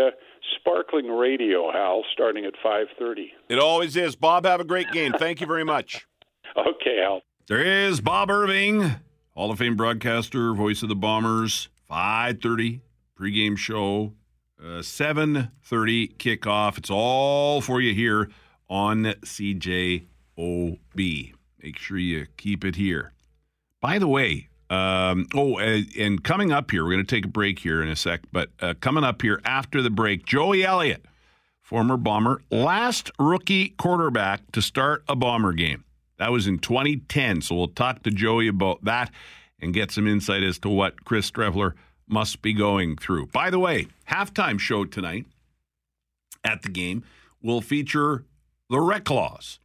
sparkling radio, Hal, starting at 5:30. It always is. Bob, have a great game. Thank you very much. Okay, Hal. There is Bob Irving, Hall of Fame broadcaster, voice of the Bombers, 5:30, pregame show, 7:30 kickoff. It's all for you here on CJOB. Make sure you keep it here. By the way, and coming up here, we're going to take a break here in a sec, but coming up here after the break, Joey Elliott, former Bomber, last rookie quarterback to start a Bomber game. That was in 2010, so we'll talk to Joey about that and get some insight as to what Chris Streveler must be going through. By the way, halftime show tonight at the game will feature the Reklaws.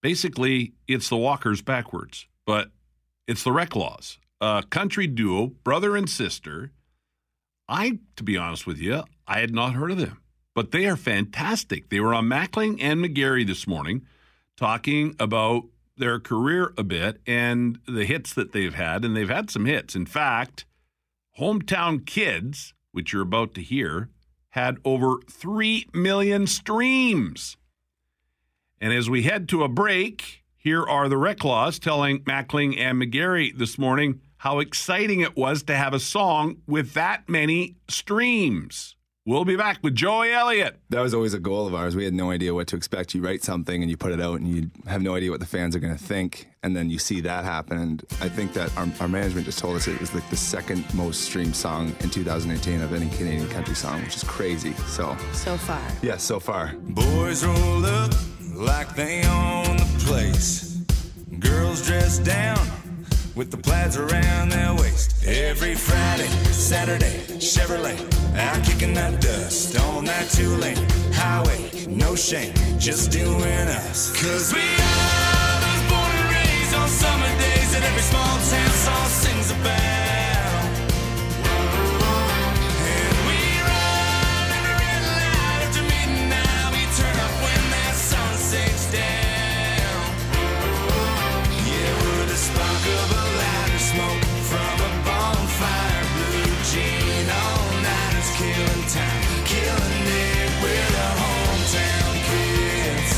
Basically, it's the Walkers backwards, but it's the Reklaws, a country duo, brother and sister. To be honest with you, I had not heard of them, but they are fantastic. They were on Mackling and McGarry this morning talking about their career a bit and the hits that they've had, and they've had some hits. In fact, Hometown Kids, which you're about to hear, had over 3 million streams. And as we head to a break, here are the Reklaws telling Mackling and McGarry this morning how exciting it was to have a song with that many streams. We'll be back with Joey Elliott. That was always a goal of ours. We had no idea what to expect. You write something and you put it out and you have no idea what the fans are going to think. And then you see that happen. And I think that our management just told us it was like the second most streamed song in 2018 of any Canadian country song, which is crazy. So far. Yeah, so far. Boys roll up like they own the place. Girls dressed down with the plaids around their waist. Every Friday, Saturday, Chevrolet, out kicking that dust on that two-lane highway. No shame, just doing us. 'Cause we are those born and raised on summer days that every small town song sings about. And we ride in the red light after midnight. We turn up when that sun sinks down. Spark of a lighter smoke from a bonfire. Blue jean all night is killing time. Killing it with the hometown kids.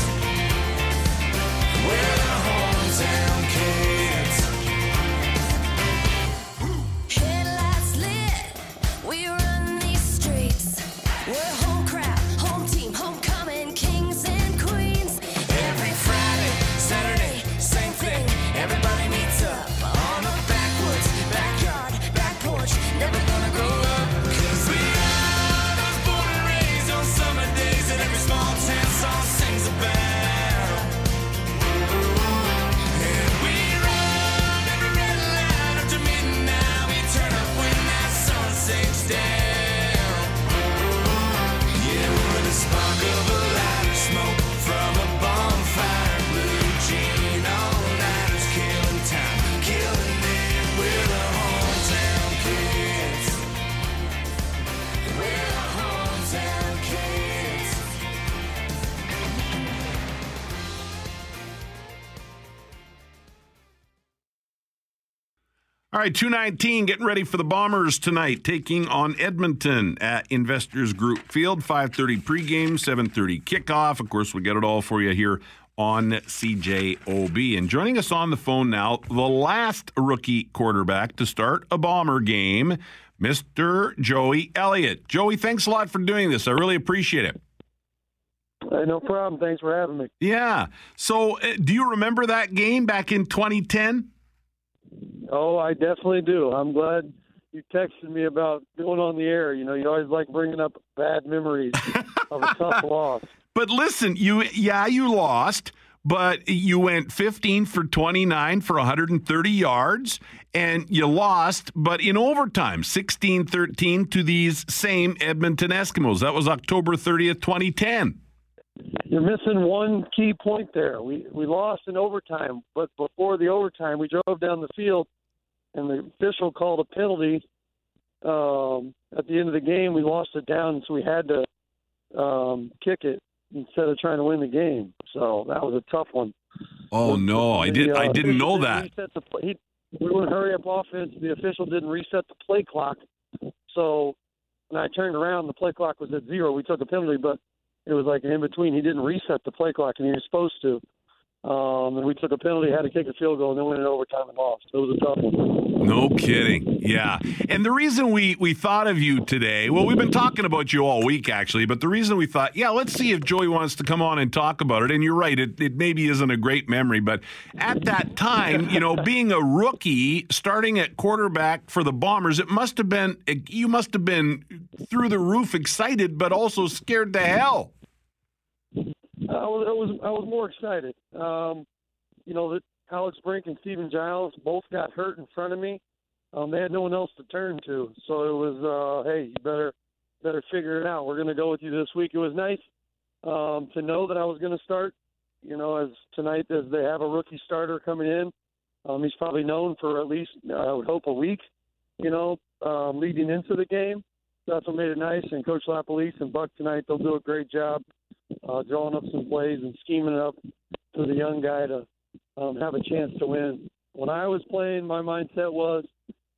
All right, 2:19, getting ready for the Bombers tonight, taking on Edmonton at Investors Group Field, 5:30 pregame, 7:30 kickoff. Of course, we get it all for you here on CJOB. And joining us on the phone now, the last rookie quarterback to start a Bomber game, Mr. Joey Elliott. Joey, thanks a lot for doing this. I really appreciate it. No problem. Thanks for having me. Yeah. So, do you remember that game back in 2010? Oh, I definitely do. I'm glad you texted me about going on the air. You know, you always like bringing up bad memories of a tough loss. But listen, you lost, but you went 15 for 29 for 130 yards, and you lost, but in overtime, 16-13 to these same Edmonton Eskimos. That was October 30th, 2010. You're missing one key point there. We lost in overtime, but before the overtime, we drove down the field, and the official called a penalty. At the end of the game, we lost it down, so we had to kick it instead of trying to win the game. So that was a tough one. Oh, no, I didn't know that. We wouldn't hurry up offense. The official didn't reset the play clock. So when I turned around, the play clock was at zero. We took a penalty, but it was like an in-between. He didn't reset the play clock, and he was supposed to. And we took a penalty, had to kick a field goal, and then went in overtime and lost. It was a tough one. No kidding. Yeah. And the reason we thought of you today, well, we've been talking about you all week, actually, but the reason we thought, let's see if Joey wants to come on and talk about it. And you're right, it maybe isn't a great memory, but at that time, you know, being a rookie, starting at quarterback for the Bombers, you must have been through the roof excited, but also scared to hell. I was more excited. You know, that Alex Brink and Stephen Giles both got hurt in front of me. They had no one else to turn to, so it was, hey, you better figure it out. We're going to go with you this week. It was nice to know that I was going to start. You know, as tonight as they have a rookie starter coming in, he's probably known for at least I would hope a week. You know, leading into the game, that's what made it nice. And Coach LaPolice and Buck tonight, they'll do a great job. Drawing up some plays and scheming it up for the young guy to have a chance to win. When I was playing, my mindset was,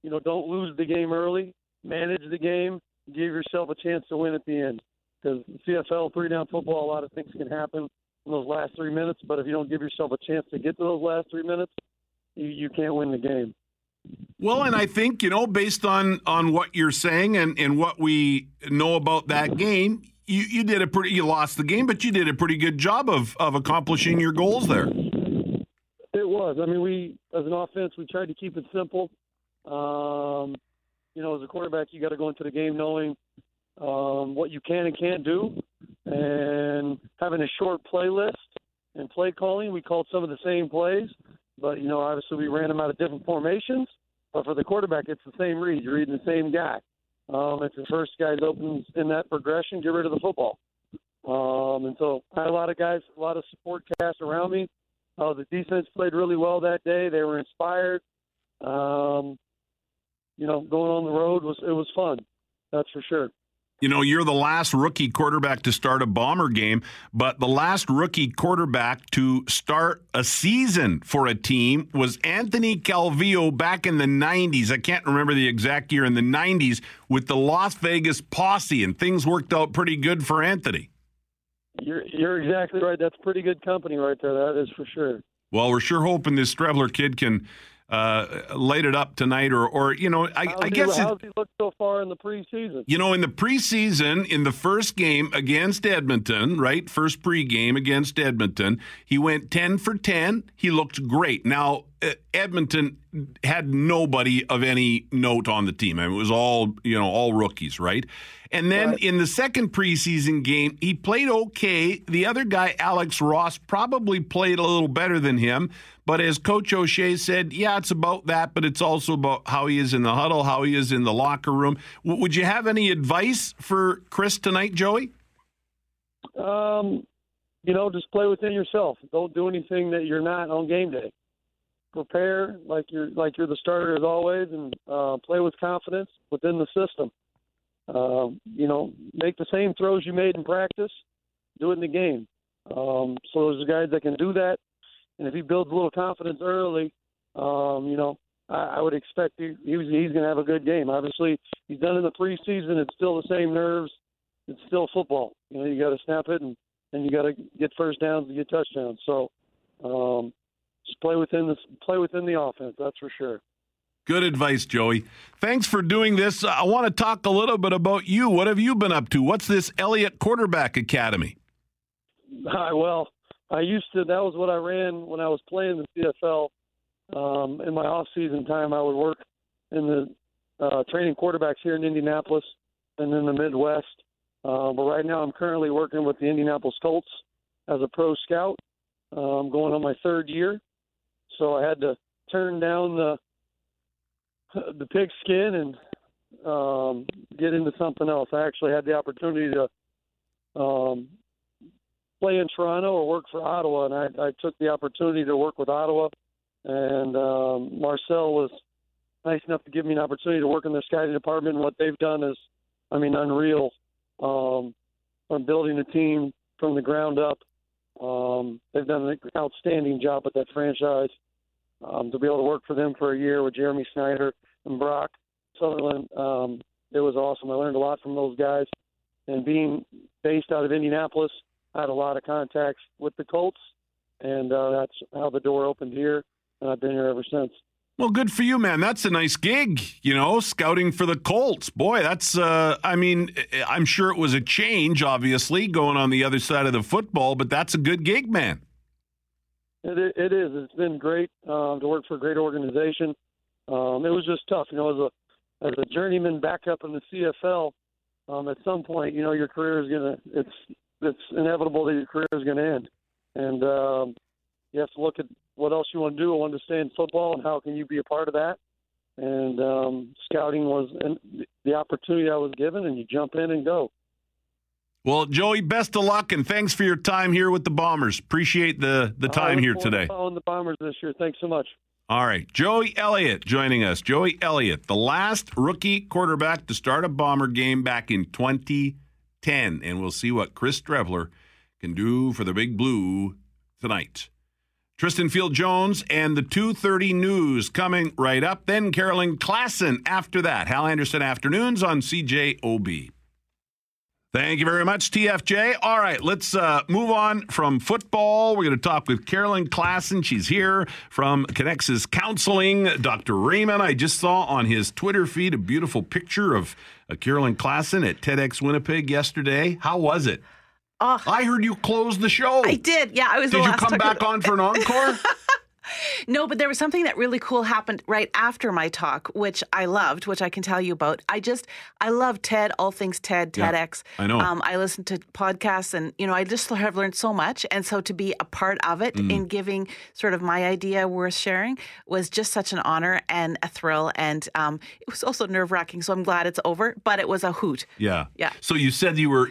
you know, don't lose the game early, manage the game, give yourself a chance to win at the end. Because CFL, three-down football, a lot of things can happen in those last 3 minutes, but if you don't give yourself a chance to get to those last 3 minutes, you can't win the game. Well, and I think, you know, based on what you're saying and what we know about that game, You did a pretty. You lost the game, but you did a pretty good job of accomplishing your goals there. It was. I mean, we as an offense, we tried to keep it simple. You know, as a quarterback, you got to go into the game knowing what you can and can't do, and having a short play list and play calling. We called some of the same plays, but you know, obviously, we ran them out of different formations. But for the quarterback, it's the same read. You're reading the same guy. If the first guy's open in that progression, get rid of the football. And so I had a lot of guys, a lot of support cast around me. The defense played really well that day. They were inspired. You know, going on the road, it was fun. That's for sure. You know, you're the last rookie quarterback to start a Bomber game, but the last rookie quarterback to start a season for a team was Anthony Calvillo back in the 90s. I can't remember the exact year, in the 90s with the Las Vegas Posse, and things worked out pretty good for Anthony. You're exactly right. That's pretty good company right there. That is for sure. Well, we're sure hoping this Streveler kid can light it up tonight, or you know, I guess. How's he look so far in the preseason? You know, in the preseason, in the first game against Edmonton, right? First pregame against Edmonton, he went 10 for 10. He looked great. Now, Edmonton had nobody of any note on the team. I mean, it was all rookies, right? And then in the second preseason game, he played okay. The other guy, Alex Ross, probably played a little better than him. But as Coach O'Shea said, it's about that, but it's also about how he is in the huddle, how he is in the locker room. Would you have any advice for Chris tonight, Joey? You know, just play within yourself. Don't do anything that you're not on game day. Prepare like you're the starter as always, and play with confidence within the system. You know, make the same throws you made in practice, do it in the game. So those are guys that can do that. And if he builds a little confidence early, you know, I would expect he's going to have a good game. Obviously, he's done in the preseason. It's still the same nerves. It's still football. You know, you got to snap it, and you got to get first downs and get touchdowns. So just play within the offense. That's for sure. Good advice, Joey. Thanks for doing this. I want to talk a little bit about you. What have you been up to? What's this Elliott Quarterback Academy? Well, that was what I ran when I was playing the CFL. In my off-season time, I would work in the training quarterbacks here in Indianapolis and in the Midwest. But right now I'm currently working with the Indianapolis Colts as a pro scout. I'm going on my third year. So I had to turn down the pigskin and get into something else. I actually had the opportunity to play in Toronto or work for Ottawa, and I took the opportunity to work with Ottawa. And Marcel was nice enough to give me an opportunity to work in their scouting department. And what they've done is, I mean, unreal. From building a team from the ground up, they've done an outstanding job with that franchise. To be able to work for them for a year with Jeremy Snyder and Brock Sutherland, it was awesome. I learned a lot from those guys. And being based out of Indianapolis, I had a lot of contacts with the Colts, and that's how the door opened here. And I've been here ever since. Well, good for you, man. That's a nice gig, you know, scouting for the Colts. Boy, that's, I mean, I'm sure it was a change, obviously, going on the other side of the football, but that's a good gig, man. It is. It's been great to work for a great organization. It was just tough, you know, as a journeyman back up in the CFL, at some point, you know, your career is going to, it's inevitable that your career is going to end. And you have to look at what else you want to do. I wanted to stay in football, and how can you be a part of that? And scouting was the opportunity I was given, and you jump in and go. Well, Joey, best of luck, and thanks for your time here with the Bombers. Appreciate the time here today. Following the Bombers this year. Thanks so much. All right, Joey Elliott joining us. Joey Elliott, the last rookie quarterback to start a Bomber game back in 2010, and we'll see what Chris Streveler can do for the Big Blue tonight. Tristan Field-Jones and the 2:30 news coming right up. Then Carolyn Klassen after that. Hal Anderson Afternoons on CJOB. Thank you very much, TFJ. All right, let's move on from football. We're going to talk with Carolyn Klassen. She's here from Connexus Counseling. Dr. Raymond, I just saw on his Twitter feed a beautiful picture of Carolyn Klassen at TEDx Winnipeg yesterday. How was it? I heard you close the show. I did. Yeah, I was the last. Did you come back on for an encore? No, but there was something that really cool happened right after my talk, which I loved, which I can tell you about. I love TED, all things TED, TEDx. Yeah, I know. I listen to podcasts, and, you know, I just have learned so much. And so to be a part of it in giving sort of my idea worth sharing was just such an honor and a thrill. And it was also nerve-wracking, so I'm glad it's over, but it was a hoot. Yeah. Yeah. So you said you were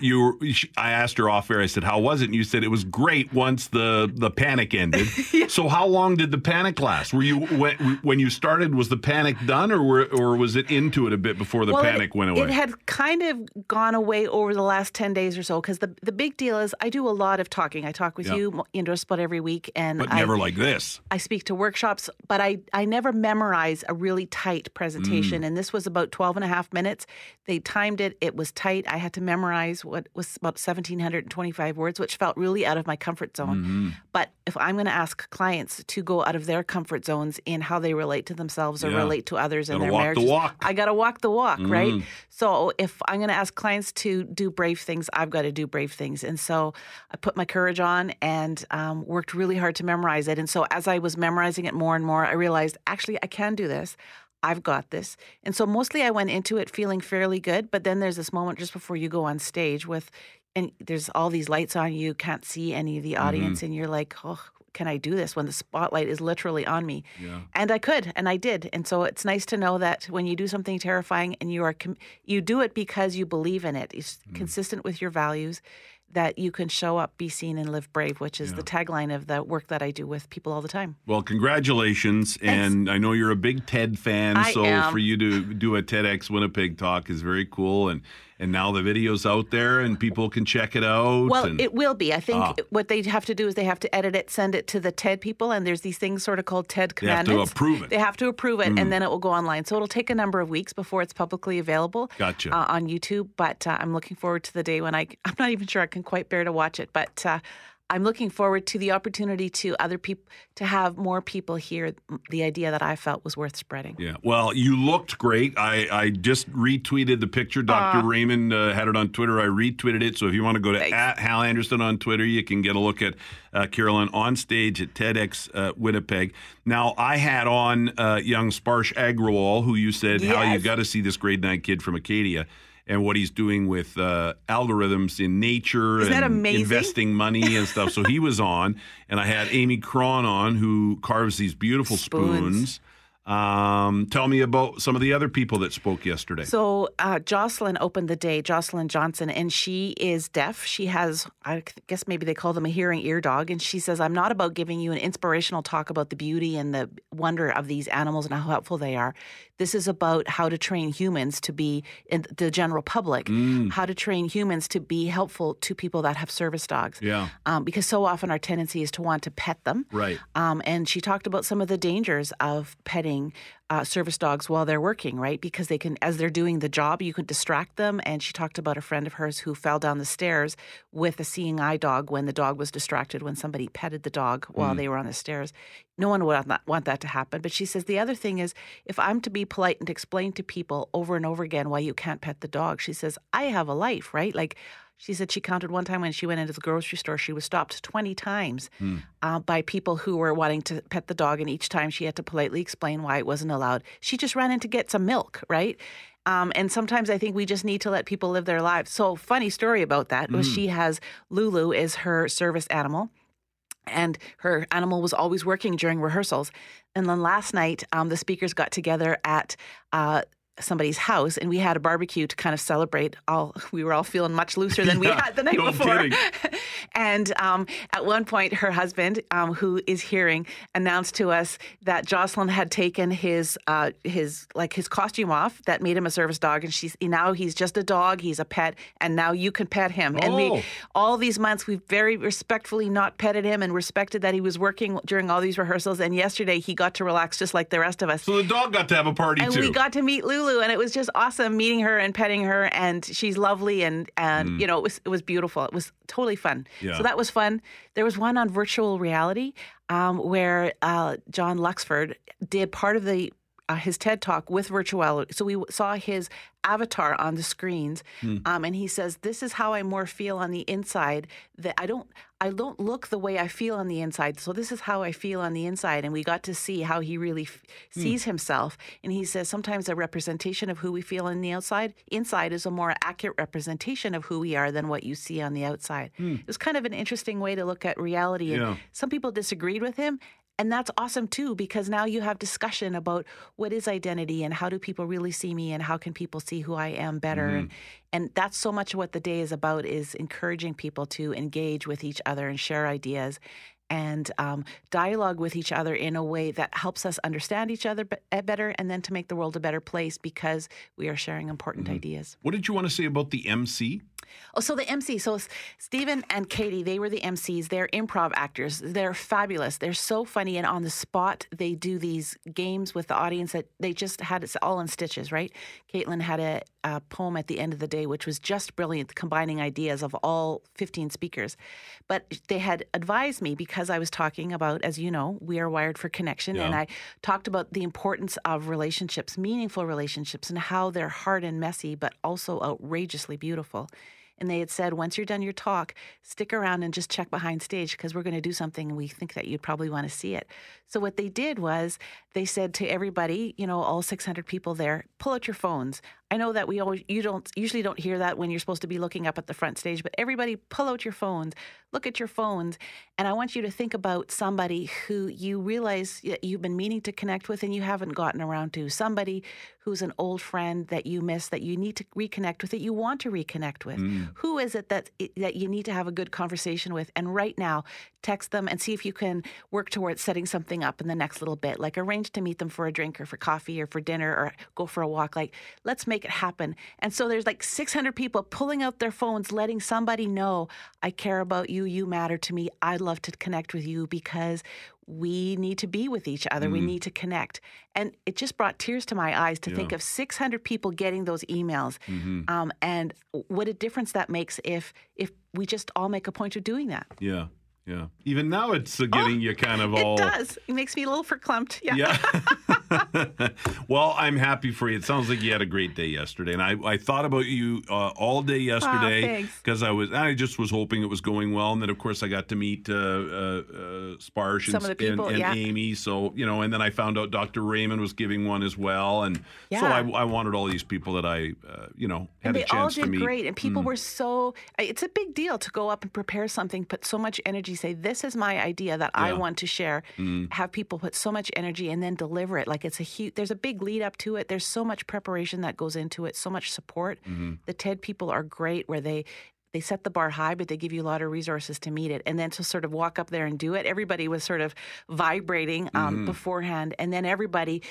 I asked her off air, I said, how was it? And you said it was great once the panic ended. Yeah. So how long did the panic last? Were you when you started? Was the panic done, or was it into it a bit before the panic went away? It had kind of gone away over the last 10 days or so. Because the big deal is I do a lot of talking. I talk with you Split every week, and but never like this. I speak to workshops, but I never memorize a really tight presentation. And this was about 12.5 minutes. They timed it. It was tight. I had to memorize what was about 1,725 words, which felt really out of my comfort zone. But if I'm going to ask clients to go out of their comfort zones in how they relate to themselves or relate to others in their marriages. I got to walk the walk, right? So if I'm going to ask clients to do brave things, I've got to do brave things. And so I put my courage on and worked really hard to memorize it. And so as I was memorizing it more and more, I realized, actually, I can do this. I've got this. And so mostly I went into it feeling fairly good. But then there's this moment just before you go on stage with, and there's all these lights on you, can't see any of the audience. And you're like, oh, can I do this when the spotlight is literally on me? Yeah. And I could, and I did. And so it's nice to know that when you do something terrifying and you do it because you believe in it, it's consistent with your values, that you can show up, be seen, and live brave, which is the tagline of the work that I do with people all the time. Well, congratulations. Thanks. And I know you're a big TED fan, I am. For you to do a TEDx Winnipeg talk is very cool. And and now the video's out there and people can check it out. Well, it will be. I think what they have to do is they have to edit it, send it to the TED people, and there's these things sort of called TED commandments. They have to approve it. They have to approve it, and then it will go online. So it'll take a number of weeks before it's publicly available on YouTube, but I'm looking forward to the day when I'm not even sure I can quite bear to watch it, but I'm looking forward to the opportunity to have more people hear the idea that I felt was worth spreading. Yeah, well, you looked great. I just retweeted the picture. Dr. Raymond had it on Twitter. I retweeted it. So if you want to go to at Hal Anderson on Twitter, you can get a look at Carolyn on stage at TEDx Winnipeg. Now, I had on young Sparsh Agrawal, who you said, yes, Hal, you've got to see this grade 9 kid from Acadia and what he's doing with algorithms in nature and investing money and stuff. So he was on, and I had Amy Cron on, who carves these beautiful spoons. Tell me about some of the other people that spoke yesterday. So Jocelyn opened the day, Jocelyn Johnson, and she is deaf. She has, I guess maybe they call them a hearing ear dog, and she says, I'm not about giving you an inspirational talk about the beauty and the wonder of these animals and how helpful they are. This is about how to train humans to be, in the general public, how to train humans to be helpful to people that have service dogs. Yeah. Because so often our tendency is to want to pet them. Right. And she talked about some of the dangers of petting service dogs while they're working, right? Because they can, as they're doing the job, you could distract them. And she talked about a friend of hers who fell down the stairs with a seeing eye dog when the dog was distracted, when somebody petted the dog while they were on the stairs. No one would want that to happen. But she says the other thing is, if I'm to be polite and explain to people over and over again why you can't pet the dog, she says, I have a life, right? Like, she said she counted one time when she went into the grocery store, she was stopped 20 times by people who were wanting to pet the dog, and each time she had to politely explain why it wasn't allowed. She just ran in to get some milk, right? And sometimes I think we just need to let people live their lives. So funny story about that was she has Lulu is her service animal. And her animal was always working during rehearsals. And then last night, the speakers got together at somebody's house, and we had a barbecue to kind of celebrate. We were all feeling much looser than we had the night before. And at one point, her husband, who is hearing, announced to us that Jocelyn had taken his costume off that made him a service dog, and now he's just a dog, he's a pet, and now you can pet him. Oh. And all these months, we've very respectfully not petted him and respected that he was working during all these rehearsals. And yesterday, he got to relax just like the rest of us. So the dog got to have a party too. And we got to meet Lulu. And it was just awesome meeting her and petting her, and she's lovely, and you know, it was beautiful. It was totally fun. Yeah. So that was fun. There was one on virtual reality where John Luxford did part of his TED Talk with virtuality. So we saw his avatar on the screens, and he says, "This is how I more feel on the inside. That I don't look the way I feel on the inside. So this is how I feel on the inside." And we got to see how he really sees himself. And he says sometimes a representation of who we feel on the inside is a more accurate representation of who we are than what you see on the outside. It was kind of an interesting way to look at reality. And some people disagreed with him. And that's awesome, too, because now you have discussion about what is identity and how do people really see me and how can people see who I am better. And that's so much of what the day is about, is encouraging people to engage with each other and share ideas and dialogue with each other in a way that helps us understand each other better and then to make the world a better place because we are sharing important ideas. What did you want to say about the MC? Oh, so the MC. So Stephen and Katie, they were the MCs. They're improv actors. They're fabulous. They're so funny. And on the spot, they do these games with the audience that they just had. It's all in stitches, right? Caitlin had a poem at the end of the day, which was just brilliant, combining ideas of all 15 speakers. But they had advised me because I was talking about, as you know, we are wired for connection. Yeah. And I talked about the importance of relationships, meaningful relationships, and how they're hard and messy, but also outrageously beautiful. And they had said, once you're done your talk, stick around and just check behind stage because we're going to do something and we think that you'd probably want to see it. So what they did was they said to everybody, you know, all 600 people there, pull out your phones. I know that you usually don't hear that when you're supposed to be looking up at the front stage, but everybody pull out your phones, look at your phones, and I want you to think about somebody who you realize you've been meaning to connect with and you haven't gotten around to, somebody who's an old friend that you miss, that you need to reconnect with, that you want to reconnect with. Who is it that you need to have a good conversation with? And right now, text them and see if you can work towards setting something up in the next little bit, like arrange to meet them for a drink or for coffee or for dinner or go for a walk. Like, let's make make it happen. And so there's like 600 people pulling out their phones, letting somebody know, I care about you, you matter to me, I'd love to connect with you because we need to be with each other, we need to connect. And it just brought tears to my eyes to think of 600 people getting those emails. And what a difference that makes if we just all make a point of doing that. Yeah. Yeah. Even now it's getting you kind of all... It does. It makes me a little verklempt. Yeah. Well, I'm happy for you. It sounds like you had a great day yesterday. And I thought about you all day yesterday because I just was hoping it was going well. And then, of course, I got to meet Sparsh and Amy. So, you know, and then I found out Dr. Raymond was giving one as well. And so I wanted all these people that I, you know, had a chance to meet. And they all did great. And people were so... It's a big deal to go up and prepare something, put so much energy, say, this is my idea that I want to share, have people put so much energy and then deliver it. Like it's a huge, there's a big lead up to it. There's so much preparation that goes into it, so much support. The TED people are great where they set the bar high, but they give you a lot of resources to meet it. And then to sort of walk up there and do it, everybody was sort of vibrating beforehand. And then everybody,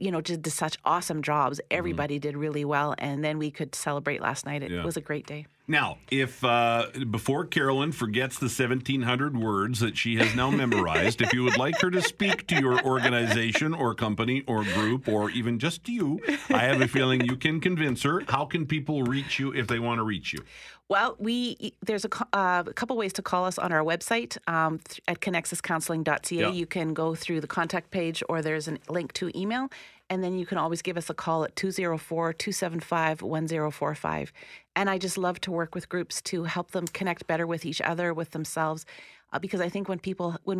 you know, just did such awesome jobs. Everybody did really well. And then we could celebrate last night. It was a great day. Now, if before Carolyn forgets the 1,700 words that she has now memorized, if you would like her to speak to your organization or company or group or even just to you, I have a feeling you can convince her. How can people reach you if they want to reach you? Well, there's a couple ways to call us on our website at connexuscounseling.ca. Yeah. You can go through the contact page or there's a link to email. And then you can always give us a call at 204-275-1045. And I just love to work with groups to help them connect better with each other, with themselves, because I think when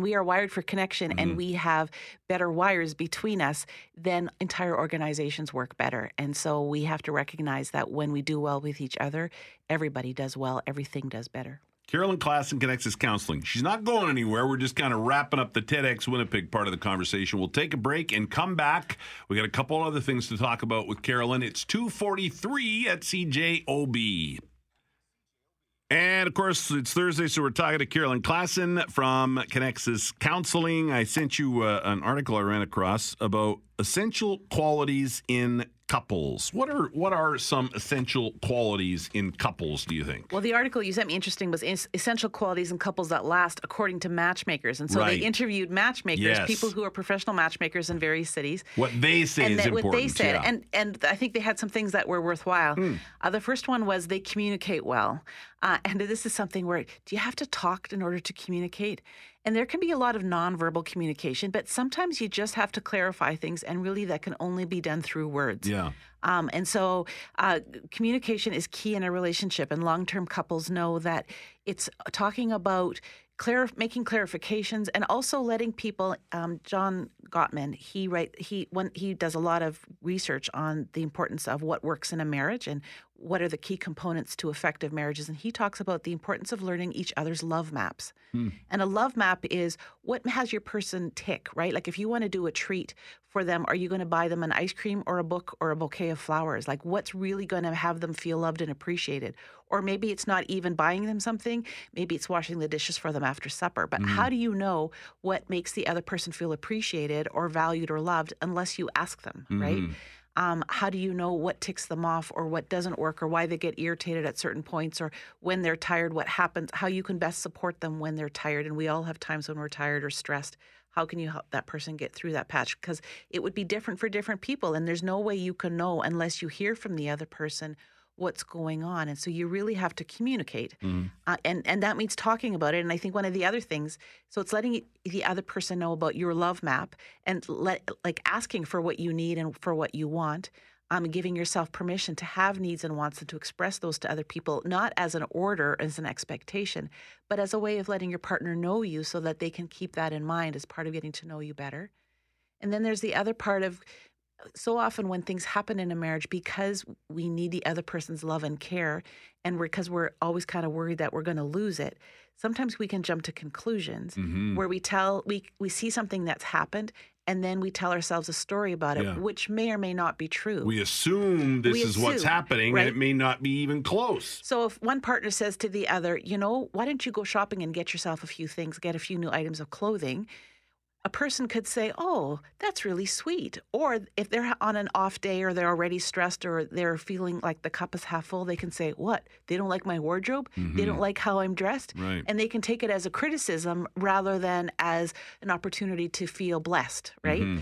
we are wired for connection and we have better wires between us, then entire organizations work better. And so we have to recognize that when we do well with each other, everybody does well, everything does better. Carolyn Klassen, Connexus Counseling. She's not going anywhere. We're just kind of wrapping up the TEDx Winnipeg part of the conversation. We'll take a break and come back. We got a couple other things to talk about with Carolyn. It's 2:43 at CJOB. And, of course, it's Thursday, so we're talking to Carolyn Klassen from Connexus Counseling. I sent you an article I ran across about essential qualities in couples. What are some essential qualities in couples, do you think? Well, the article you sent me, interesting, was essential qualities in couples that last according to matchmakers. And so they interviewed matchmakers, people who are professional matchmakers in various cities. What they say is important. What they said. Yeah. And I think they had some things that were worthwhile. The first one was they communicate well. And this is something where, do you have to talk in order to communicate? And there can be a lot of nonverbal communication, but sometimes you just have to clarify things, and really that can only be done through words. Yeah. And so communication is key in a relationship, and long-term couples know that it's talking about making clarifications and also letting people. John Gottman, he does a lot of research on the importance of what works in a marriage and what are the key components to effective marriages. And he talks about the importance of learning each other's love maps. And a love map is what has your person tick, right? Like if you want to do a treat for them, are you going to buy them an ice cream or a book or a bouquet of flowers? Like what's really going to have them feel loved and appreciated? Or maybe it's not even buying them something. Maybe it's washing the dishes for them after supper. But how do you know what makes the other person feel appreciated or valued or loved unless you ask them, right? How do you know what ticks them off or what doesn't work or why they get irritated at certain points or when they're tired, what happens, how you can best support them when they're tired? And we all have times when we're tired or stressed. How can you help that person get through that patch? Because it would be different for different people, and there's no way you can know unless you hear from the other person what's going on. And so you really have to communicate, and that means talking about it. And I think one of the other things, so it's letting the other person know about your love map and asking for what you need and for what you want. Giving yourself permission to have needs and wants and to express those to other people, not as an order, as an expectation, but as a way of letting your partner know you so that they can keep that in mind as part of getting to know you better. And then there's the other part of so often when things happen in a marriage, because we need the other person's love and care, and because we're always kind of worried that we're going to lose it, sometimes we can jump to conclusions where we see something that's happened, and then we tell ourselves a story about it, which may or may not be true. We assume this is what's happening, right? And it may not be even close. So if one partner says to the other, you know, why don't you go shopping and get yourself a few things, get a few new items of clothing, a person could say, oh, that's really sweet. Or if they're on an off day or they're already stressed or they're feeling like the cup is half full, they can say, what? They don't like my wardrobe? Mm-hmm. They don't like how I'm dressed? Right. And they can take it as a criticism rather than as an opportunity to feel blessed, right? Mm-hmm.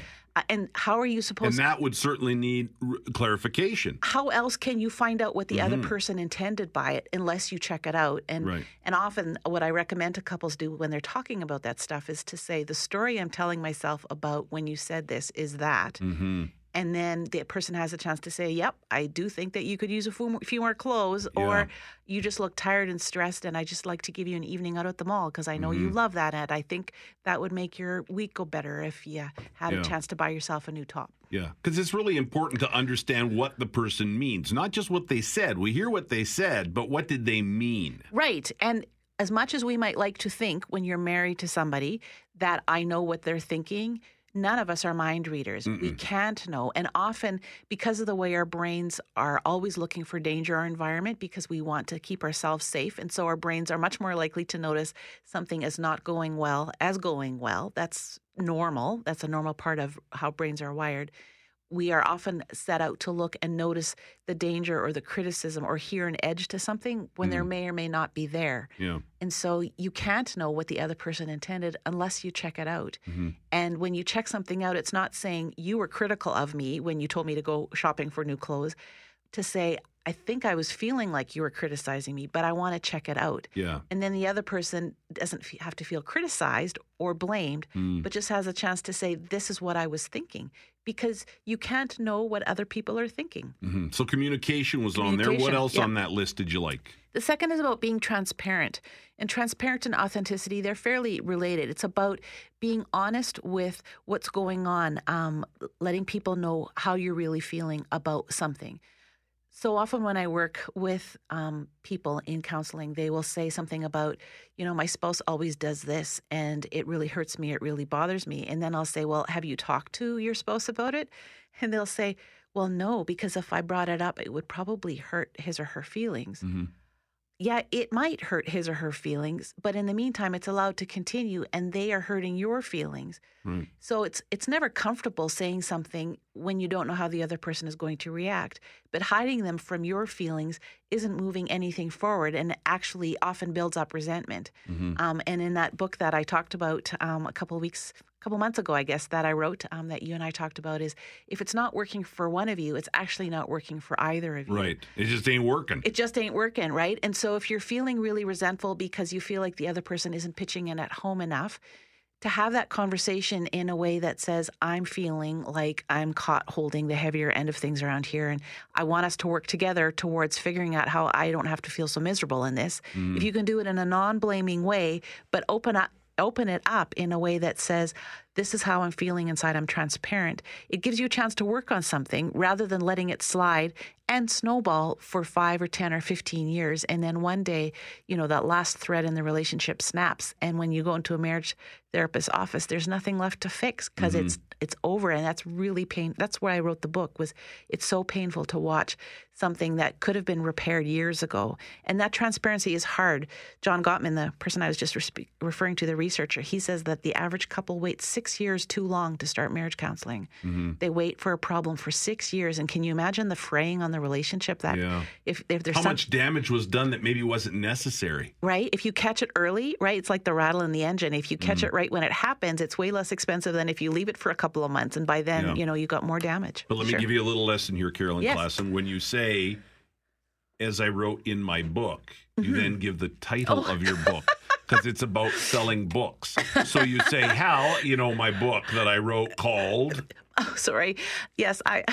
And how are you supposed to... And that would certainly need clarification. How else can you find out what the mm-hmm. other person intended by it unless you check it out? And right. and often what I recommend to couples do when they're talking about that stuff is to say, the story I'm telling myself about when you said this is that. Mm-hmm. And then the person has a chance to say, yep, I do think that you could use a few more clothes, yeah. or you just look tired and stressed, and I just like to give you an evening out at the mall because I know mm-hmm. you love that, and I think that would make your week go better if you had yeah. a chance to buy yourself a new top. Yeah, because it's really important to understand what the person means, not just what they said. We hear what they said, but what did they mean? Right, and as much as we might like to think when you're married to somebody that I know what they're thinking, none of us are mind readers. Mm-mm. We can't know. And often, because of the way our brains are always looking for danger in our environment, because we want to keep ourselves safe, and so our brains are much more likely to notice something as not going well as going well. That's normal. That's a normal part of how brains are wired. We are often set out to look and notice the danger or the criticism or hear an edge to something when there may or may not be there. Yeah. And so you can't know what the other person intended unless you check it out. Mm-hmm. And when you check something out, it's not saying you were critical of me when you told me to go shopping for new clothes, to say, I think I was feeling like you were criticizing me, but I want to check it out. Yeah. And then the other person doesn't have to feel criticized or blamed, but just has a chance to say, this is what I was thinking. Because you can't know what other people are thinking. Mm-hmm. So communication was on there. What else on that list did you like? The second is about being transparent. And transparent and authenticity, they're fairly related. It's about being honest with what's going on, letting people know how you're really feeling about something. So often when I work with people in counseling, they will say something about, you know, my spouse always does this and it really hurts me, it really bothers me. And then I'll say, well, have you talked to your spouse about it? And they'll say, well, no, because if I brought it up, it would probably hurt his or her feelings. Mm-hmm. Yeah, it might hurt his or her feelings, but in the meantime, it's allowed to continue and they are hurting your feelings. Right. So it's never comfortable saying something when you don't know how the other person is going to react. But hiding them from your feelings isn't moving anything forward and actually often builds up resentment. Mm-hmm. And in that book that I talked about a couple months ago, I guess, that I wrote that you and I talked about is if it's not working for one of you, it's actually not working for either of you. Right. It just ain't working. It just ain't working, right? And so if you're feeling really resentful because you feel like the other person isn't pitching in at home enough, to have that conversation in a way that says, I'm feeling like I'm caught holding the heavier end of things around here, and I want us to work together towards figuring out how I don't have to feel so miserable in this. Mm. If you can do it in a non-blaming way, but open it up in a way that says, this is how I'm feeling inside, I'm transparent. It gives you a chance to work on something rather than letting it slide and snowball for 5 or 10 or 15 years. And then one day, you know, that last thread in the relationship snaps. And when you go into a marriage therapist's office, there's nothing left to fix because mm-hmm. it's over. And that's really painful. That's why I wrote the book, was it's so painful to watch something that could have been repaired years ago. And that transparency is hard. John Gottman, the person I was just referring to, the researcher, he says that the average couple waits 6 years too long to start marriage counseling. Mm-hmm. They wait for a problem for 6 years, and can you imagine the fraying on the relationship? That if there's how much damage was done that maybe wasn't necessary, right? If you catch it early, right, it's like the rattle in the engine. If you catch it right when it happens, it's way less expensive than if you leave it for a couple of months, and by then you know you got more damage. But let me give you a little lesson here, Carolyn Klassen. When you say, as I wrote in my book, you then give the title of your book. Because it's about selling books. So you say, Hal, you know, my book that I wrote called... Oh, sorry. Yes, I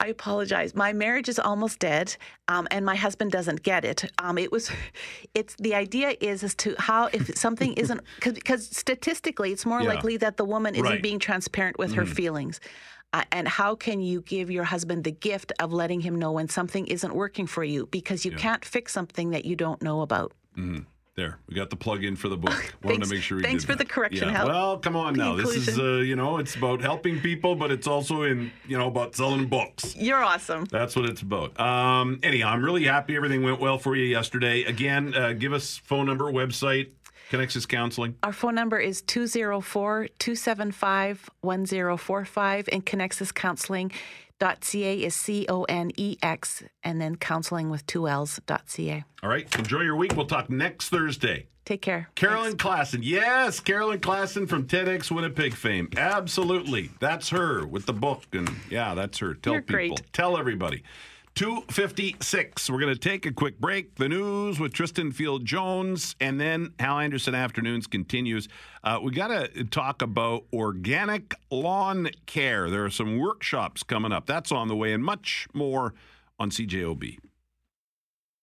apologize. My marriage is almost dead, and my husband doesn't get it. The idea is to how if something isn't... Because statistically, it's more likely that the woman isn't being transparent with her feelings. And how can you give your husband the gift of letting him know when something isn't working for you? Because you can't fix something that you don't know about. Mm-hmm. There, we got the plug in for the book. Wanted to make sure. Thanks for the correction, Hal. Well, come on now. Inclusion. This is, it's about helping people, but it's also about selling books. You're awesome. That's what it's about. Anyhow, I'm really happy everything went well for you yesterday. Again, give us phone number, website. Connexus Counseling. Our phone number is 204-275-1045, and connexuscounseling.ca is CONEX, and then counseling with two L's.ca. All right. Enjoy your week. We'll talk next Thursday. Take care. Carolyn Klassen. Yes, Carolyn Klassen from TEDx Winnipeg fame. Absolutely. That's her with the book. And yeah, that's her. Tell You're people. Great. Tell everybody. 2:56. We're going to take a quick break. The news with Tristan Field-Jones, and then Hal Anderson Afternoons continues. We got to talk about organic lawn care. There are some workshops coming up. That's on the way, and much more on CJOB.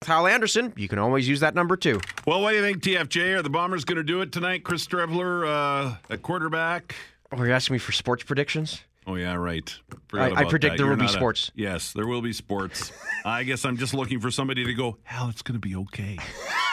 Hal Anderson, you can always use that number too. Well, what do you think, TFJ? Are the Bombers going to do it tonight? Chris Streveler, a quarterback. Oh, you're asking me for sports predictions? Oh, yeah, right. I predict that. There will be sports. Yes, there will be sports. I guess I'm just looking for somebody to go, Hal, it's going to be okay.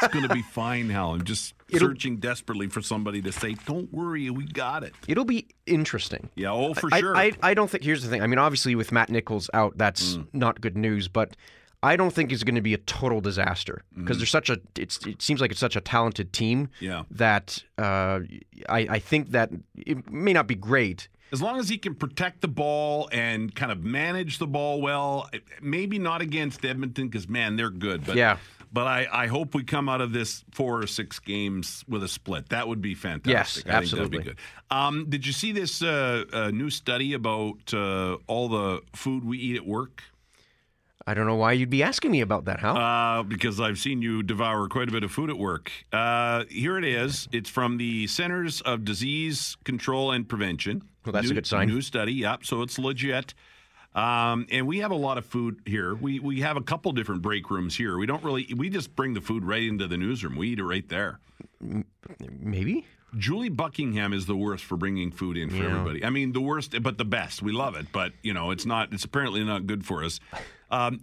It's going to be fine, Hal. I'm just searching desperately for somebody to say, don't worry, we got it. It'll be interesting. Yeah, oh, for sure. I don't think, here's the thing. I mean, obviously with Matt Nichols out, that's not good news, but I don't think it's going to be a total disaster because there's such a. It seems like it's such a talented team that I think that it may not be great. As long as he can protect the ball and kind of manage the ball well, maybe not against Edmonton because man, they're good. But I hope we come out of this 4 or 6 games with a split. That would be fantastic. Yes, I absolutely. Think that would be good. Did you see this new study about all the food we eat at work? I don't know why you'd be asking me about that, Hal. Because I've seen you devour quite a bit of food at work. Here it is. It's from the Centers of Disease Control and Prevention. Well, that's a good sign. New study, yep. So it's legit. And we have a lot of food here. We have a couple different break rooms here. We just bring the food right into the newsroom. We eat it right there. Maybe. Julie Buckingham is the worst for bringing food in for everybody. I mean, the worst, but the best. We love it, but you know, it's apparently not good for us.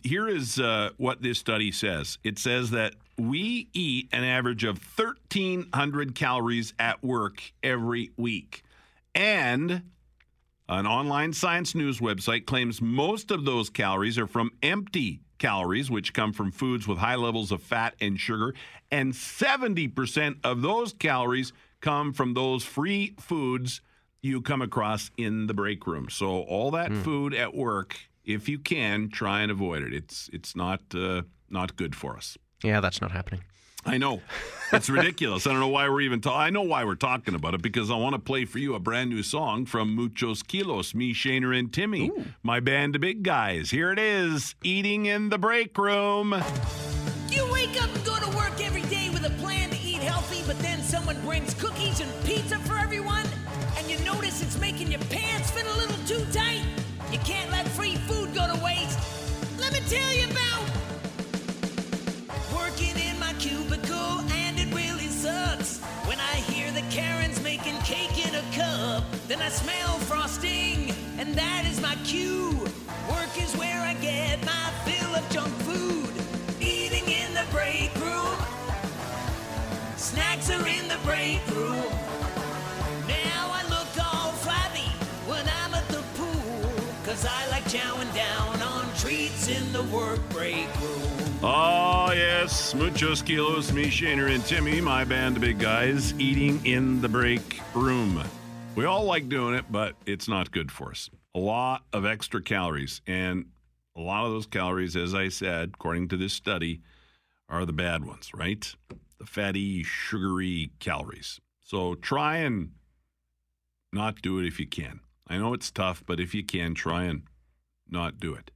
Here is what this study says. It says that we eat an average of 1,300 calories at work every week. And an online science news website claims most of those calories are from empty calories, which come from foods with high levels of fat and sugar. And 70% of those calories come from those free foods you come across in the break room. So all that food at work, if you can, try and avoid it. It's not good for us. Yeah, that's not happening. I know. It's ridiculous. I don't know why we're even talking. I know why we're talking about it, because I want to play for you a brand new song from Muchos Kilos, me, Shaner, and Timmy, my band, the Big Guys. Here it is, Eating in the Break Room. You wake up and go to work every day with a plan to eat healthy, but then someone brings cookies and pizza for everyone, and you notice it's making your pants fit a little too tight. You can't let free food go to waste. Let me tell you about working in my cubicle, and it really sucks when I hear the Karens making cake in a cup. Then I smell frosting, and that is my cue. Work is where I get my fill of junk food. Eating in the break room. Snacks are in the break room. Now I look all flabby when I'm at the pool, 'cause I like chowing down on treats in the work break room. Oh, yes. Muchos Kilos, me, Shaner, and Timmy, my band, the Big Guys, eating in the break room. We all like doing it, but it's not good for us. A lot of extra calories. And a lot of those calories, as I said, according to this study, are the bad ones, right? The fatty, sugary calories. So try and not do it if you can. I know it's tough, but if you can, try and not do it.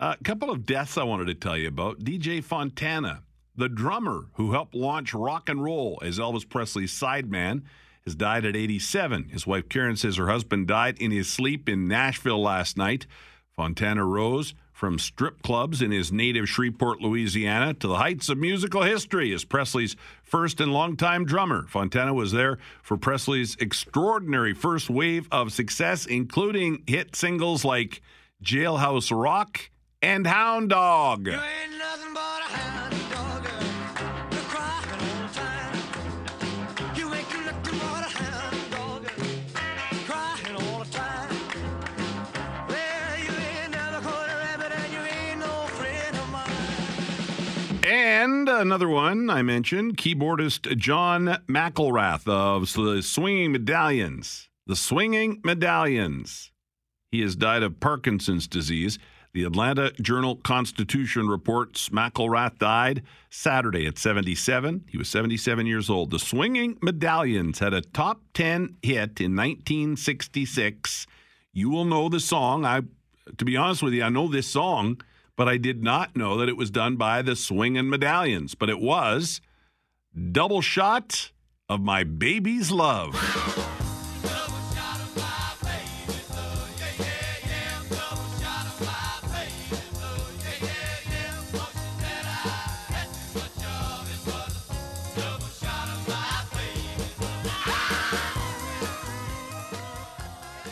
A couple of deaths I wanted to tell you about. DJ Fontana, the drummer who helped launch rock and roll as Elvis Presley's sideman, has died at 87. His wife Karen says her husband died in his sleep in Nashville last night. Fontana rose from strip clubs in his native Shreveport, Louisiana, to the heights of musical history as Presley's first and longtime drummer. Fontana was there for Presley's extraordinary first wave of success, including hit singles like Jailhouse Rock and Hound Dog. You ain't nothing but a hound dog. You're crying all the time. You ain't nothing but a hound dog. Crying all the time. Well, you ain't never caught a rabbit, and you ain't no friend of mine. And And another one I mentioned, keyboardist John McElrath of the Swinging Medallions. The Swinging Medallions. He has died of Parkinson's disease. The Atlanta Journal-Constitution reports McElrath died Saturday at 77. He was 77 years old. The Swinging Medallions had a top 10 hit in 1966. You will know the song. To be honest with you, I know this song, but I did not know that it was done by the Swinging Medallions. But it was Double Shot of My Baby's Love.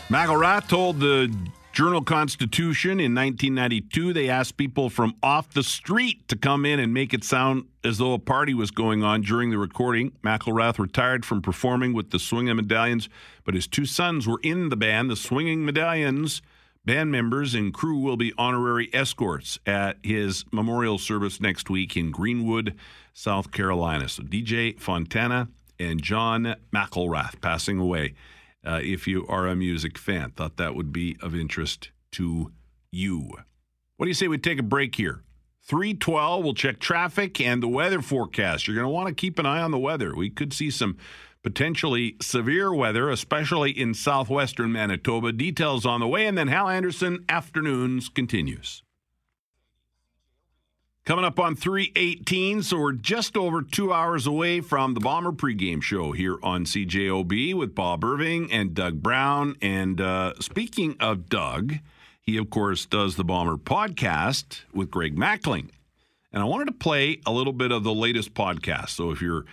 McElrath told the Journal-Constitution in 1992 they asked people from off the street to come in and make it sound as though a party was going on during the recording. McElrath retired from performing with the Swinging Medallions, but his two sons were in the band. The Swinging Medallions band members and crew will be honorary escorts at his memorial service next week in Greenwood, South Carolina. So DJ Fontana and John McElrath passing away. If you are a music fan, thought that would be of interest to you. What do you say we take a break here? 3:12, we'll check traffic and the weather forecast. You're going to want to keep an eye on the weather. We could see some potentially severe weather, especially in southwestern Manitoba. Details on the way, and then Hal Anderson Afternoons continues. Coming up on 3:18, so we're just over 2 hours away from the Bomber pregame show here on CJOB with Bob Irving and Doug Brown. And speaking of Doug, he, of course, does the Bomber podcast with Greg Mackling. And I wanted to play a little bit of the latest podcast. So if you're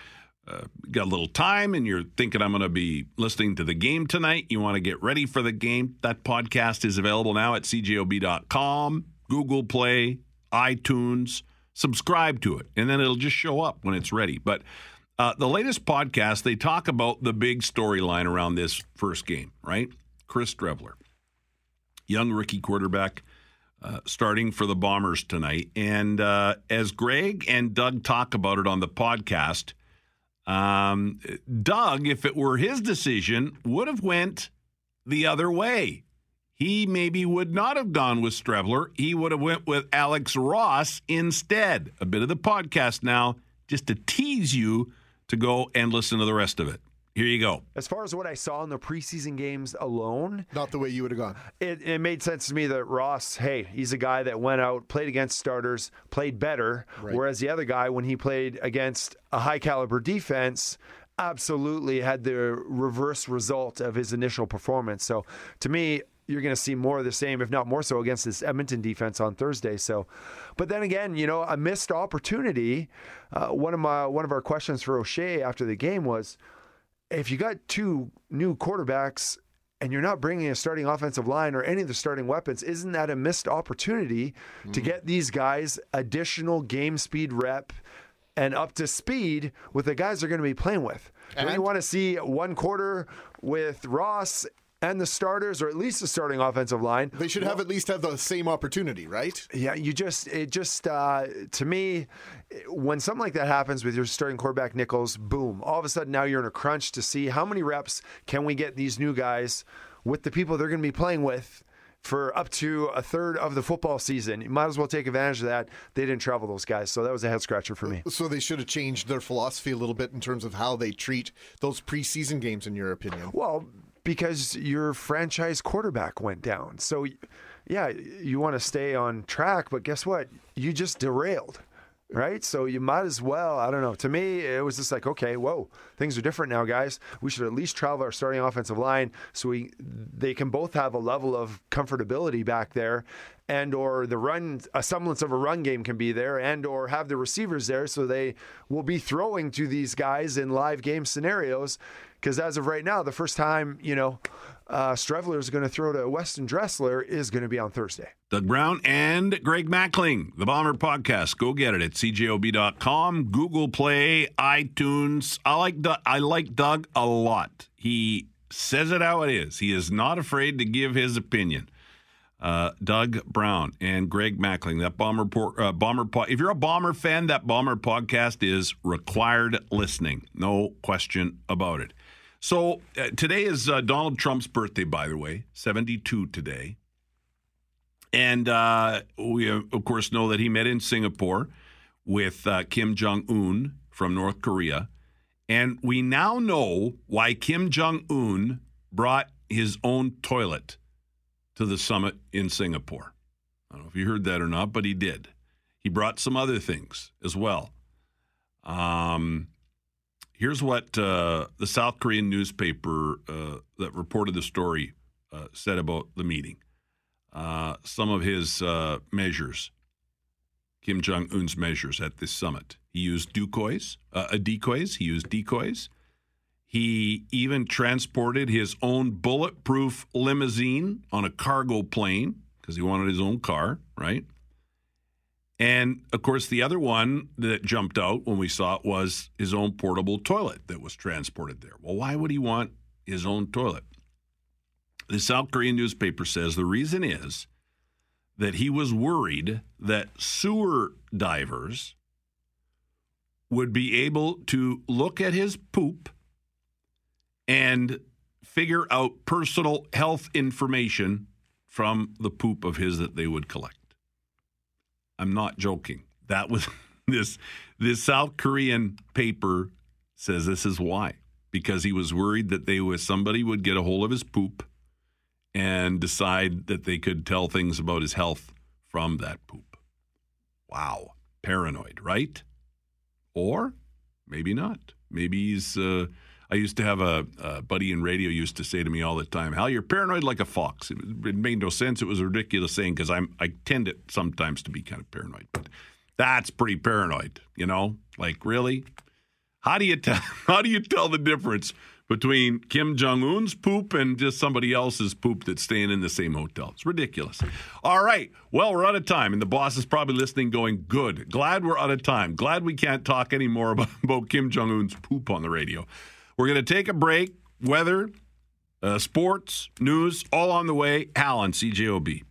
got a little time and you're thinking I'm going to be listening to the game tonight, you want to get ready for the game, that podcast is available now at CJOB.com, Google Play, iTunes. Subscribe to it, and then it'll just show up when it's ready. But the latest podcast, they talk about the big storyline around this first game, right? Chris Streveler, young rookie quarterback, starting for the Bombers tonight. And as Greg and Doug talk about it on the podcast, Doug, if it were his decision, would have went the other way. He maybe would not have gone with Streveler. He would have went with Alex Ross instead. A bit of the podcast now, just to tease you to go and listen to the rest of it. Here you go. As far as what I saw in the preseason games alone, not the way you would have gone. It made sense to me that Ross, hey, he's a guy that went out, played against starters, played better, right. Whereas the other guy, when he played against a high-caliber defense, absolutely had the reverse result of his initial performance. So, to me, you're going to see more of the same, if not more so, against this Edmonton defense on Thursday. So, but then again, you know, a missed opportunity. One of our questions for O'Shea after the game was, if you got two new quarterbacks and you're not bringing a starting offensive line or any of the starting weapons, isn't that a missed opportunity to get these guys additional game speed rep and up to speed with the guys they're going to be playing with? And you want to see one quarter with Ross and the starters, or at least the starting offensive line. They should at least have the same opportunity, right? Yeah, to me, when something like that happens with your starting quarterback Nichols, boom, all of a sudden now you're in a crunch to see how many reps can we get these new guys with the people they're going to be playing with for up to a third of the football season. You might as well take advantage of that. They didn't travel those guys, so that was a head-scratcher for me. So they should have changed their philosophy a little bit in terms of how they treat those preseason games, in your opinion. Well, because your franchise quarterback went down. So, yeah, you want to stay on track, but guess what? You just derailed, right? So you might as well, I don't know. To me, it was just like, okay, whoa, things are different now, guys. We should at least travel our starting offensive line so they can both have a level of comfortability back there, and or the run, a semblance of a run game can be there, and or have the receivers there so they will be throwing to these guys in live game scenarios. Because as of right now, the first time, Streveler is going to throw to Weston Dressler is going to be on Thursday. Doug Brown and Greg Mackling, the Bomber podcast. Go get it at CJOB.com, Google Play, iTunes. I like Doug a lot. He says it how it is. He is not afraid to give his opinion. Doug Brown and Greg Mackling. That if you're a Bomber fan, that Bomber podcast is required listening. No question about it. So today is Donald Trump's birthday, by the way, 72 today. And we, of course, know that he met in Singapore with Kim Jong-un from North Korea. And we now know why Kim Jong-un brought his own toilet to the summit in Singapore. I don't know if you heard that or not, but he did. He brought some other things as well. Here's what the South Korean newspaper that reported the story said about the meeting. Some of his measures, Kim Jong-un's measures at this summit. He used decoys. He used decoys. He even transported his own bulletproof limousine on a cargo plane because he wanted his own car, right? And, of course, the other one that jumped out when we saw it was his own portable toilet that was transported there. Well, why would he want his own toilet? The South Korean newspaper says the reason is that he was worried that sewer divers would be able to look at his poop and figure out personal health information from the poop of his that they would collect. I'm not joking. That was this South Korean paper says this is why, because he was worried that somebody would get a hold of his poop and decide that they could tell things about his health from that poop. Wow. Paranoid, right? Or maybe not. Maybe he's, I used to have a buddy in radio used to say to me all the time, "Hal, you're paranoid like a fox." It made no sense. It was a ridiculous saying because I tend to sometimes to be kind of paranoid. But that's pretty paranoid, you know? Like, really? How do you tell the difference between Kim Jong-un's poop and just somebody else's poop that's staying in the same hotel? It's ridiculous. All right. Well, we're out of time, and the boss is probably listening going, good. Glad we're out of time. Glad we can't talk any more about Kim Jong-un's poop on the radio. We're going to take a break. Weather, sports, news, all on the way. Hal on CJOB.